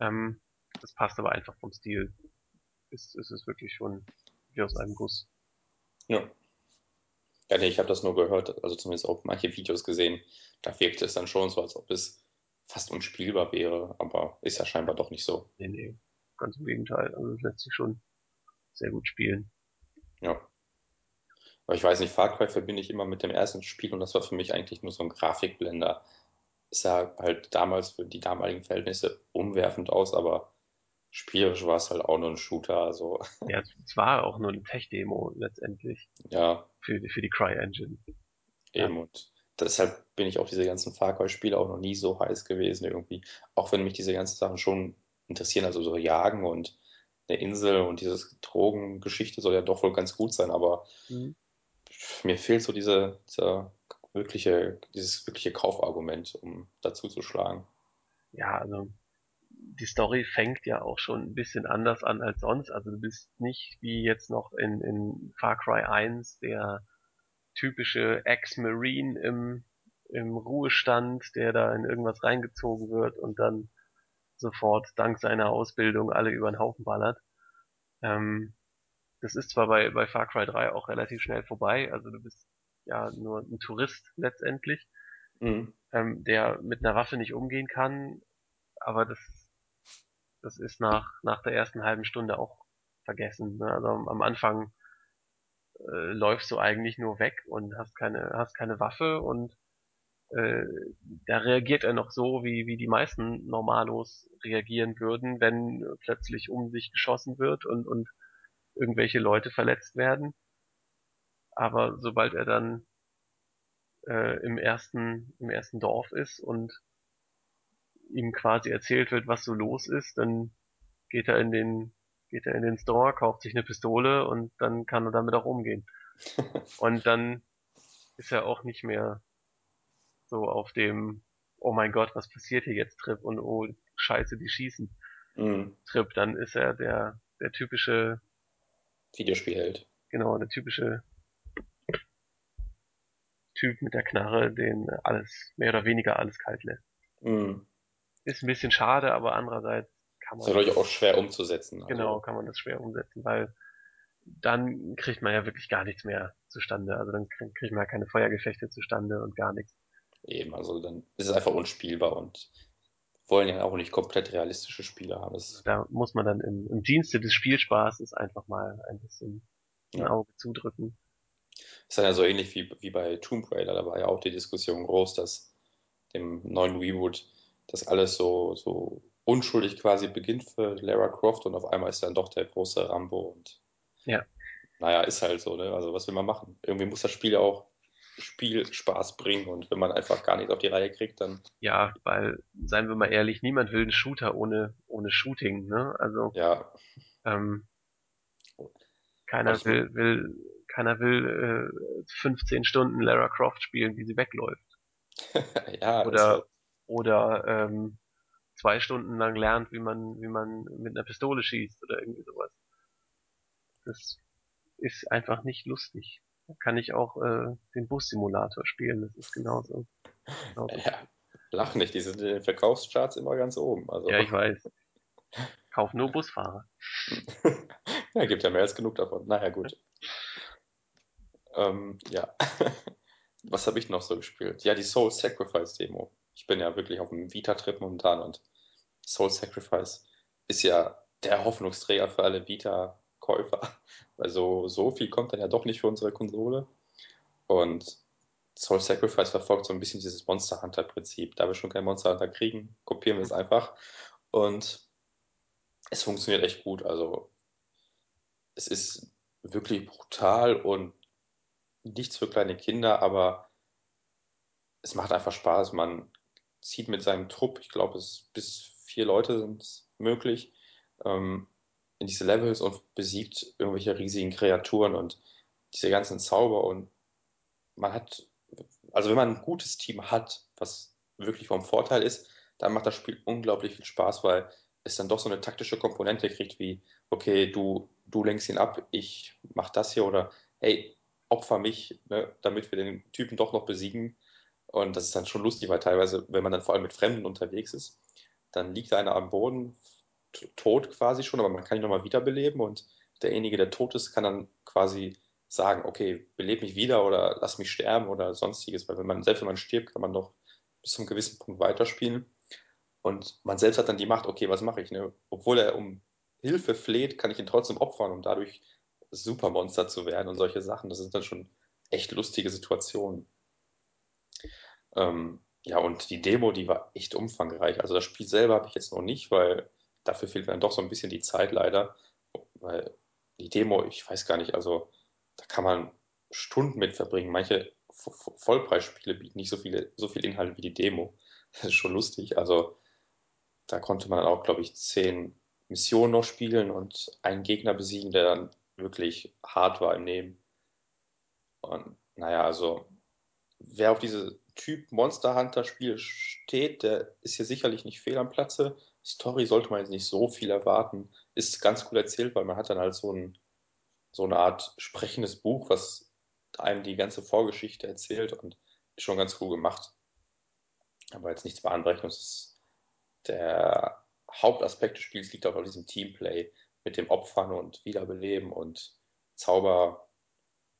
Ähm, Das passt aber einfach vom Stil. Es, es ist wirklich schon wie aus einem Guss. Ja. Ja, nee, ich habe das nur gehört, also zumindest auch manche Videos gesehen. Da wirkte es dann schon so, als ob es fast unspielbar wäre, aber ist ja scheinbar doch nicht so. Nee, nee, ganz im Gegenteil. Also es lässt sich schon sehr gut spielen. Ja. Aber ich weiß nicht, Far Cry verbinde ich immer mit dem ersten Spiel und das war für mich eigentlich nur so ein Grafikblender. Es sah halt damals für die damaligen Verhältnisse umwerfend aus, aber spielerisch war es halt auch nur ein Shooter, also. Ja, es war auch nur eine Tech-Demo letztendlich. Ja. Für, für die Cry-Engine. Eben, ja. Und deshalb bin ich auf diese ganzen Far Cry-Spiele auch noch nie so heiß gewesen irgendwie. Auch wenn mich diese ganzen Sachen schon interessieren, also so Jagen und eine Insel und diese Drogengeschichte soll ja doch wohl ganz gut sein, aber mhm. mir fehlt so diese, diese wirkliche, dieses wirkliche Kaufargument, um dazu zu schlagen. Ja, also die Story fängt ja auch schon ein bisschen anders an als sonst. Also du bist nicht wie jetzt noch in, in Far Cry eins der typische Ex-Marine im, im Ruhestand, der da in irgendwas reingezogen wird und dann sofort dank seiner Ausbildung alle über den Haufen ballert. Ähm, das ist zwar bei, bei Far Cry drei auch relativ schnell vorbei, also du bist ja nur ein Tourist letztendlich, mhm. ähm, der mit einer Waffe nicht umgehen kann, aber das Das ist nach, nach der ersten halben Stunde auch vergessen. Ne? Also am Anfang äh, läufst du eigentlich nur weg und hast keine, hast keine Waffe und äh, da reagiert er noch so, wie, wie die meisten Normalos reagieren würden, wenn plötzlich um sich geschossen wird und, und irgendwelche Leute verletzt werden. Aber sobald er dann äh, im ersten, im ersten Dorf ist und ihm quasi erzählt wird, was so los ist, dann geht er in den geht er in den Store, kauft sich eine Pistole und dann kann er damit auch umgehen. Und dann ist er auch nicht mehr So auf dem, oh mein Gott, was passiert hier jetzt Trip und oh Scheiße, die schießen mhm. Trip, dann ist er der, der typische Videospielheld. Genau, der typische Typ mit der Knarre, den alles, mehr oder weniger alles kalt lässt. Mhm. Ist ein bisschen schade, aber andererseits kann man... Das ist natürlich auch schwer umzusetzen. Also. Genau, kann man das schwer umsetzen, weil dann kriegt man ja wirklich gar nichts mehr zustande. Also dann kriegt man ja keine Feuergefechte zustande und gar nichts. Eben, also dann ist es einfach unspielbar und wollen ja auch nicht komplett realistische Spiele haben. Das da muss man dann im, im Dienste des Spielspaßes einfach mal ein bisschen ein Auge ja. zudrücken. Das ist dann ja so ähnlich wie, wie bei Tomb Raider. Da war ja auch die Diskussion groß, dass dem neuen Reboot das alles so, so unschuldig quasi beginnt für Lara Croft und auf einmal ist dann doch der große Rambo und ja. Naja, ist halt so, ne? Also was will man machen? Irgendwie muss das Spiel ja auch Spielspaß bringen und wenn man einfach gar nichts auf die Reihe kriegt, dann... Ja, weil, seien wir mal ehrlich, niemand will einen Shooter ohne, ohne Shooting, ne? Also, ja. ähm, keiner also, will, will, keiner will äh, fünfzehn Stunden Lara Croft spielen, wie sie wegläuft. ja, oder ist... oder ähm, zwei Stunden lang lernt, wie man, wie man mit einer Pistole schießt oder irgendwie sowas. Das ist einfach nicht lustig. Da kann ich auch äh, den Bus-Simulator spielen, das ist genauso. genauso. Ja, lach nicht, die sind in den Verkaufscharts immer ganz oben. Also. Ja, ich weiß. Kauf nur Busfahrer. ja, gibt ja mehr als genug davon. Naja, gut. ähm, ja. Was habe ich noch so gespielt? Ja, die Soul Sacrifice Demo. Ich bin ja wirklich auf dem Vita-Trip momentan und Soul Sacrifice ist ja der Hoffnungsträger für alle Vita- Käufer, weil so, so viel kommt dann ja doch nicht für unsere Konsole. Und Soul Sacrifice verfolgt so ein bisschen dieses Monster Hunter Prinzip. Da wir schon kein Monster Hunter kriegen, kopieren wir es einfach. Und es funktioniert echt gut. Also es ist wirklich brutal und nichts für kleine Kinder, aber es macht einfach Spaß. Man zieht mit seinem Trupp, ich glaube, es bis vier Leute sind möglich, ähm, in diese Levels und besiegt irgendwelche riesigen Kreaturen und diese ganzen Zauber und man hat, also wenn man ein gutes Team hat, was wirklich vom Vorteil ist, dann macht das Spiel unglaublich viel Spaß, weil es dann doch so eine taktische Komponente kriegt, wie okay, du, du lenkst ihn ab, ich mach das hier oder hey, opfer mich, ne, damit wir den Typen doch noch besiegen und das ist dann schon lustig, weil teilweise, wenn man dann vor allem mit Fremden unterwegs ist, dann liegt einer am Boden tot quasi schon, aber man kann ihn nochmal wiederbeleben und derjenige, der tot ist, kann dann quasi sagen, okay, beleb mich wieder oder lass mich sterben oder sonstiges, weil wenn man, selbst wenn man stirbt, kann man noch bis zum gewissen Punkt weiterspielen und man selbst hat dann die Macht, okay, was mache ich, ne? Obwohl er um Hilfe fleht, kann ich ihn trotzdem opfern, um dadurch Supermonster zu werden und solche Sachen, das sind dann schon echt lustige Situationen. Ähm, ja, und die Demo, die war echt umfangreich, also das Spiel selber habe ich jetzt noch nicht, weil dafür fehlt dann doch so ein bisschen die Zeit leider, weil die Demo, ich weiß gar nicht, also da kann man Stunden mit verbringen. Manche Vollpreisspiele bieten nicht so viele, so viel Inhalt wie die Demo. Das ist schon lustig. Also da konnte man auch, glaube ich, zehn Missionen noch spielen und einen Gegner besiegen, der dann wirklich hart war im Nehmen. Und naja, also wer auf diese Typ Monster Hunter Spiele steht, der ist hier sicherlich nicht fehl am Platze. Story sollte man jetzt nicht so viel erwarten. Ist ganz cool erzählt, weil man hat dann halt so, ein, so eine Art sprechendes Buch, was einem die ganze Vorgeschichte erzählt und ist schon ganz cool gemacht. Aber jetzt nichts Bahnbrechendes. Der Hauptaspekt des Spiels liegt auch auf diesem Teamplay mit dem Opfern und Wiederbeleben und Zauber.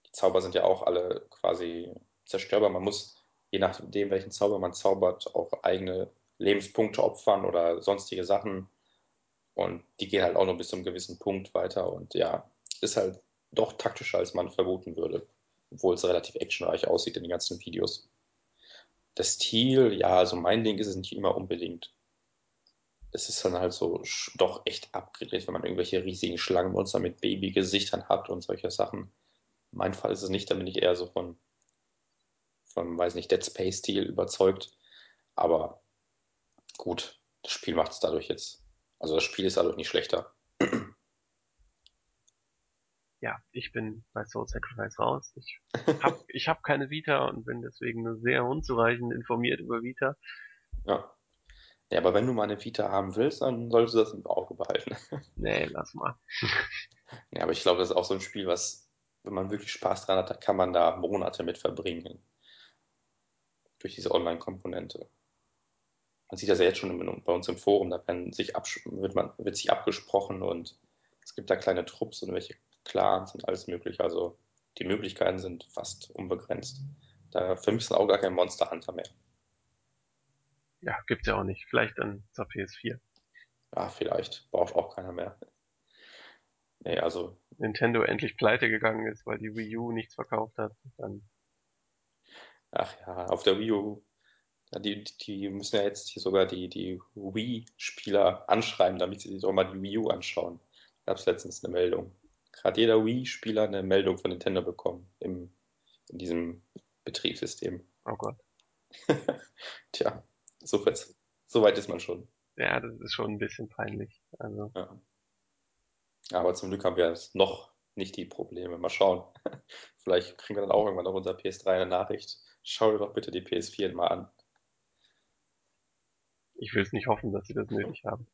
Die Zauber sind ja auch alle quasi zerstörbar. Man muss, je nachdem, welchen Zauber man zaubert, auch eigene Lebenspunkte opfern oder sonstige Sachen und die gehen halt auch noch bis zu einem gewissen Punkt weiter und ja, ist halt doch taktischer, als man vermuten würde, obwohl es relativ actionreich aussieht in den ganzen Videos. Der Stil, ja, also mein Ding ist es nicht immer unbedingt. Es ist dann halt so doch echt abgedreht, wenn man irgendwelche riesigen Schlangenmonster mit Babygesichtern hat und solche Sachen. Mein Fall ist es nicht, da bin ich eher so von, von weiß nicht, Dead Space-Stil überzeugt, aber gut, das Spiel macht es dadurch jetzt. Also das Spiel ist dadurch nicht schlechter. ja, ich bin bei Soul Sacrifice raus. Ich hab, ich hab keine Vita und bin deswegen nur sehr unzureichend informiert über Vita. Ja. Ja, aber wenn du mal eine Vita haben willst, dann solltest du das im Auge behalten. Nee, lass mal. Ja, aber ich glaube, das ist auch so ein Spiel, was, wenn man wirklich Spaß dran hat, da kann man da Monate mit verbringen. Durch diese Online-Komponente. Man sieht das ja jetzt schon im, bei uns im Forum, da werden sich wird, man, wird sich abgesprochen und es gibt da kleine Trupps und welche Clans und alles mögliche. Also die Möglichkeiten sind fast unbegrenzt. Da vermissen auch gar kein Monster Hunter mehr. Ja, gibt's ja auch nicht. Vielleicht dann zur P S vier. Ja, vielleicht. Braucht auch keiner mehr. Nee, also... Nintendo endlich pleite gegangen ist, weil die Wii U nichts verkauft hat. Dann Ach ja, auf der Wii U. Die, die müssen ja jetzt hier sogar die, die Wii-Spieler anschreiben, damit sie sich auch mal die Wii U anschauen. Da gab es letztens eine Meldung. Hat jeder Wii-Spieler eine Meldung von Nintendo bekommen im, in diesem Betriebssystem. Oh Gott. Tja, so weit, so weit ist man schon. Ja, das ist schon ein bisschen peinlich. Also. Ja. Aber zum Glück haben wir jetzt noch nicht die Probleme. Mal schauen. Vielleicht kriegen wir dann auch irgendwann noch unser P S drei eine Nachricht. Schau dir doch bitte die P S vier mal an. Ich will es nicht hoffen, dass sie das nötig haben.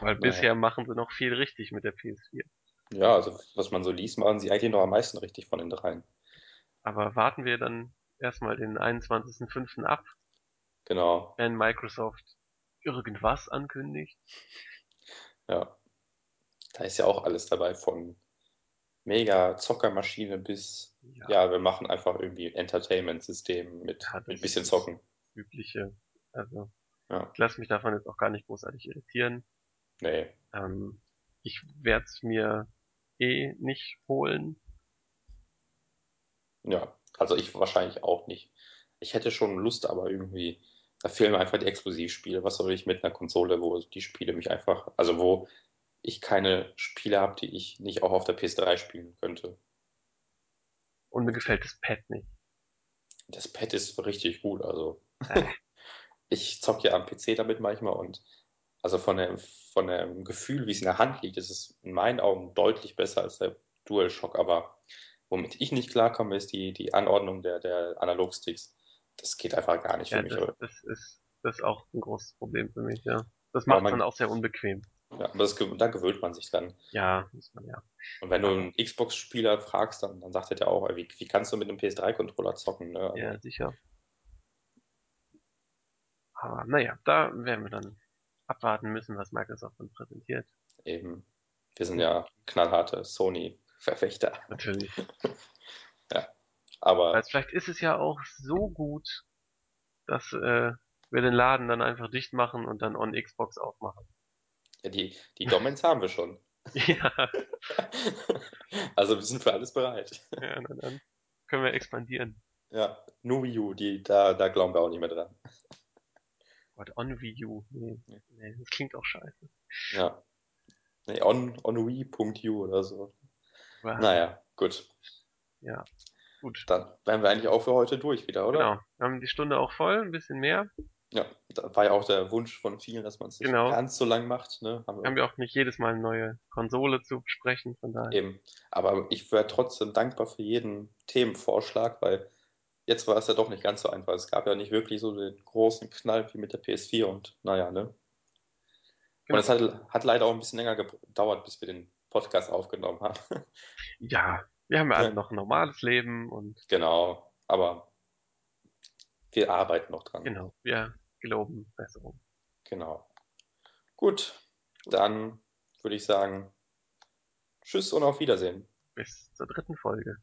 Weil Nein. bisher machen sie noch viel richtig mit der P S vier. Ja, also was man so liest, machen sie eigentlich noch am meisten richtig von den dreien. Aber warten wir dann erstmal den einundzwanzigsten fünften ab. Genau. Wenn Microsoft irgendwas ankündigt. Ja. Da ist ja auch alles dabei, von mega Zockermaschine bis, ja, ja wir machen einfach irgendwie Entertainment-System mit ein ja, bisschen Zocken. Übliche, also ja. Ich lasse mich davon jetzt auch gar nicht großartig irritieren. Nee. Ähm, ich werde es mir eh nicht holen. Ja, also ich wahrscheinlich auch nicht. Ich hätte schon Lust, aber irgendwie, da fehlen mir einfach die Exklusivspiele. Was soll ich mit einer Konsole, wo die Spiele mich einfach, also wo ich keine Spiele habe, die ich nicht auch auf der P S drei spielen könnte. Und mir gefällt das Pad nicht. Das Pad ist richtig gut, also. Ich zocke ja am P C damit manchmal und also von dem, von dem Gefühl, wie es in der Hand liegt, ist es in meinen Augen deutlich besser als der DualShock, aber womit ich nicht klarkomme, ist die, die Anordnung der, der Analogsticks. Das geht einfach gar nicht ja, für mich. Das, das, ist, das ist auch ein großes Problem für mich, ja. Das macht man, dann auch sehr unbequem. Ja, aber das, da gewöhnt man sich dran. Ja, muss man ja. Und wenn du einen Xbox-Spieler fragst, dann, dann sagt er ja auch, wie, wie kannst du mit einem P S drei Controller zocken? Ne? Also, ja, sicher. Aber naja, da werden wir dann abwarten müssen, was Microsoft dann präsentiert. Eben. Wir sind ja knallharte Sony-Verfechter. Natürlich. Ja, aber... Also vielleicht ist es ja auch so gut, dass äh, wir den Laden dann einfach dicht machen und dann on Xbox aufmachen. Ja, die, die Domains haben wir schon. Ja. Also wir sind für alles bereit. Ja, dann, dann können wir expandieren. Ja, nur Wii U, die, da, da glauben wir auch nicht mehr dran. Gott, on Wii U. Nee, nee, das klingt auch scheiße. Ja. Nee, on, on Wii.u oder so. Wow. Naja, gut. Ja, gut. Dann wären wir eigentlich auch für heute durch wieder, oder? Genau. Wir haben die Stunde auch voll, ein bisschen mehr. Ja, da war ja auch der Wunsch von vielen, dass man es nicht genau. ganz so lang macht. Ne? Haben wir haben ja auch nicht jedes Mal eine neue Konsole zu besprechen, von daher. Eben, aber ich wäre trotzdem dankbar für jeden Themenvorschlag, weil jetzt war es ja doch nicht ganz so einfach. Es gab ja nicht wirklich so den großen Knall wie mit der P S vier und naja, ne? Genau. Und es hat, hat leider auch ein bisschen länger gedauert, bis wir den Podcast aufgenommen haben. Ja, wir haben ja alle noch ein normales Leben und... Genau, aber wir arbeiten noch dran. Genau, wir geloben Besserung. Genau. Gut, dann würde ich sagen, tschüss und auf Wiedersehen. Bis zur dritten Folge.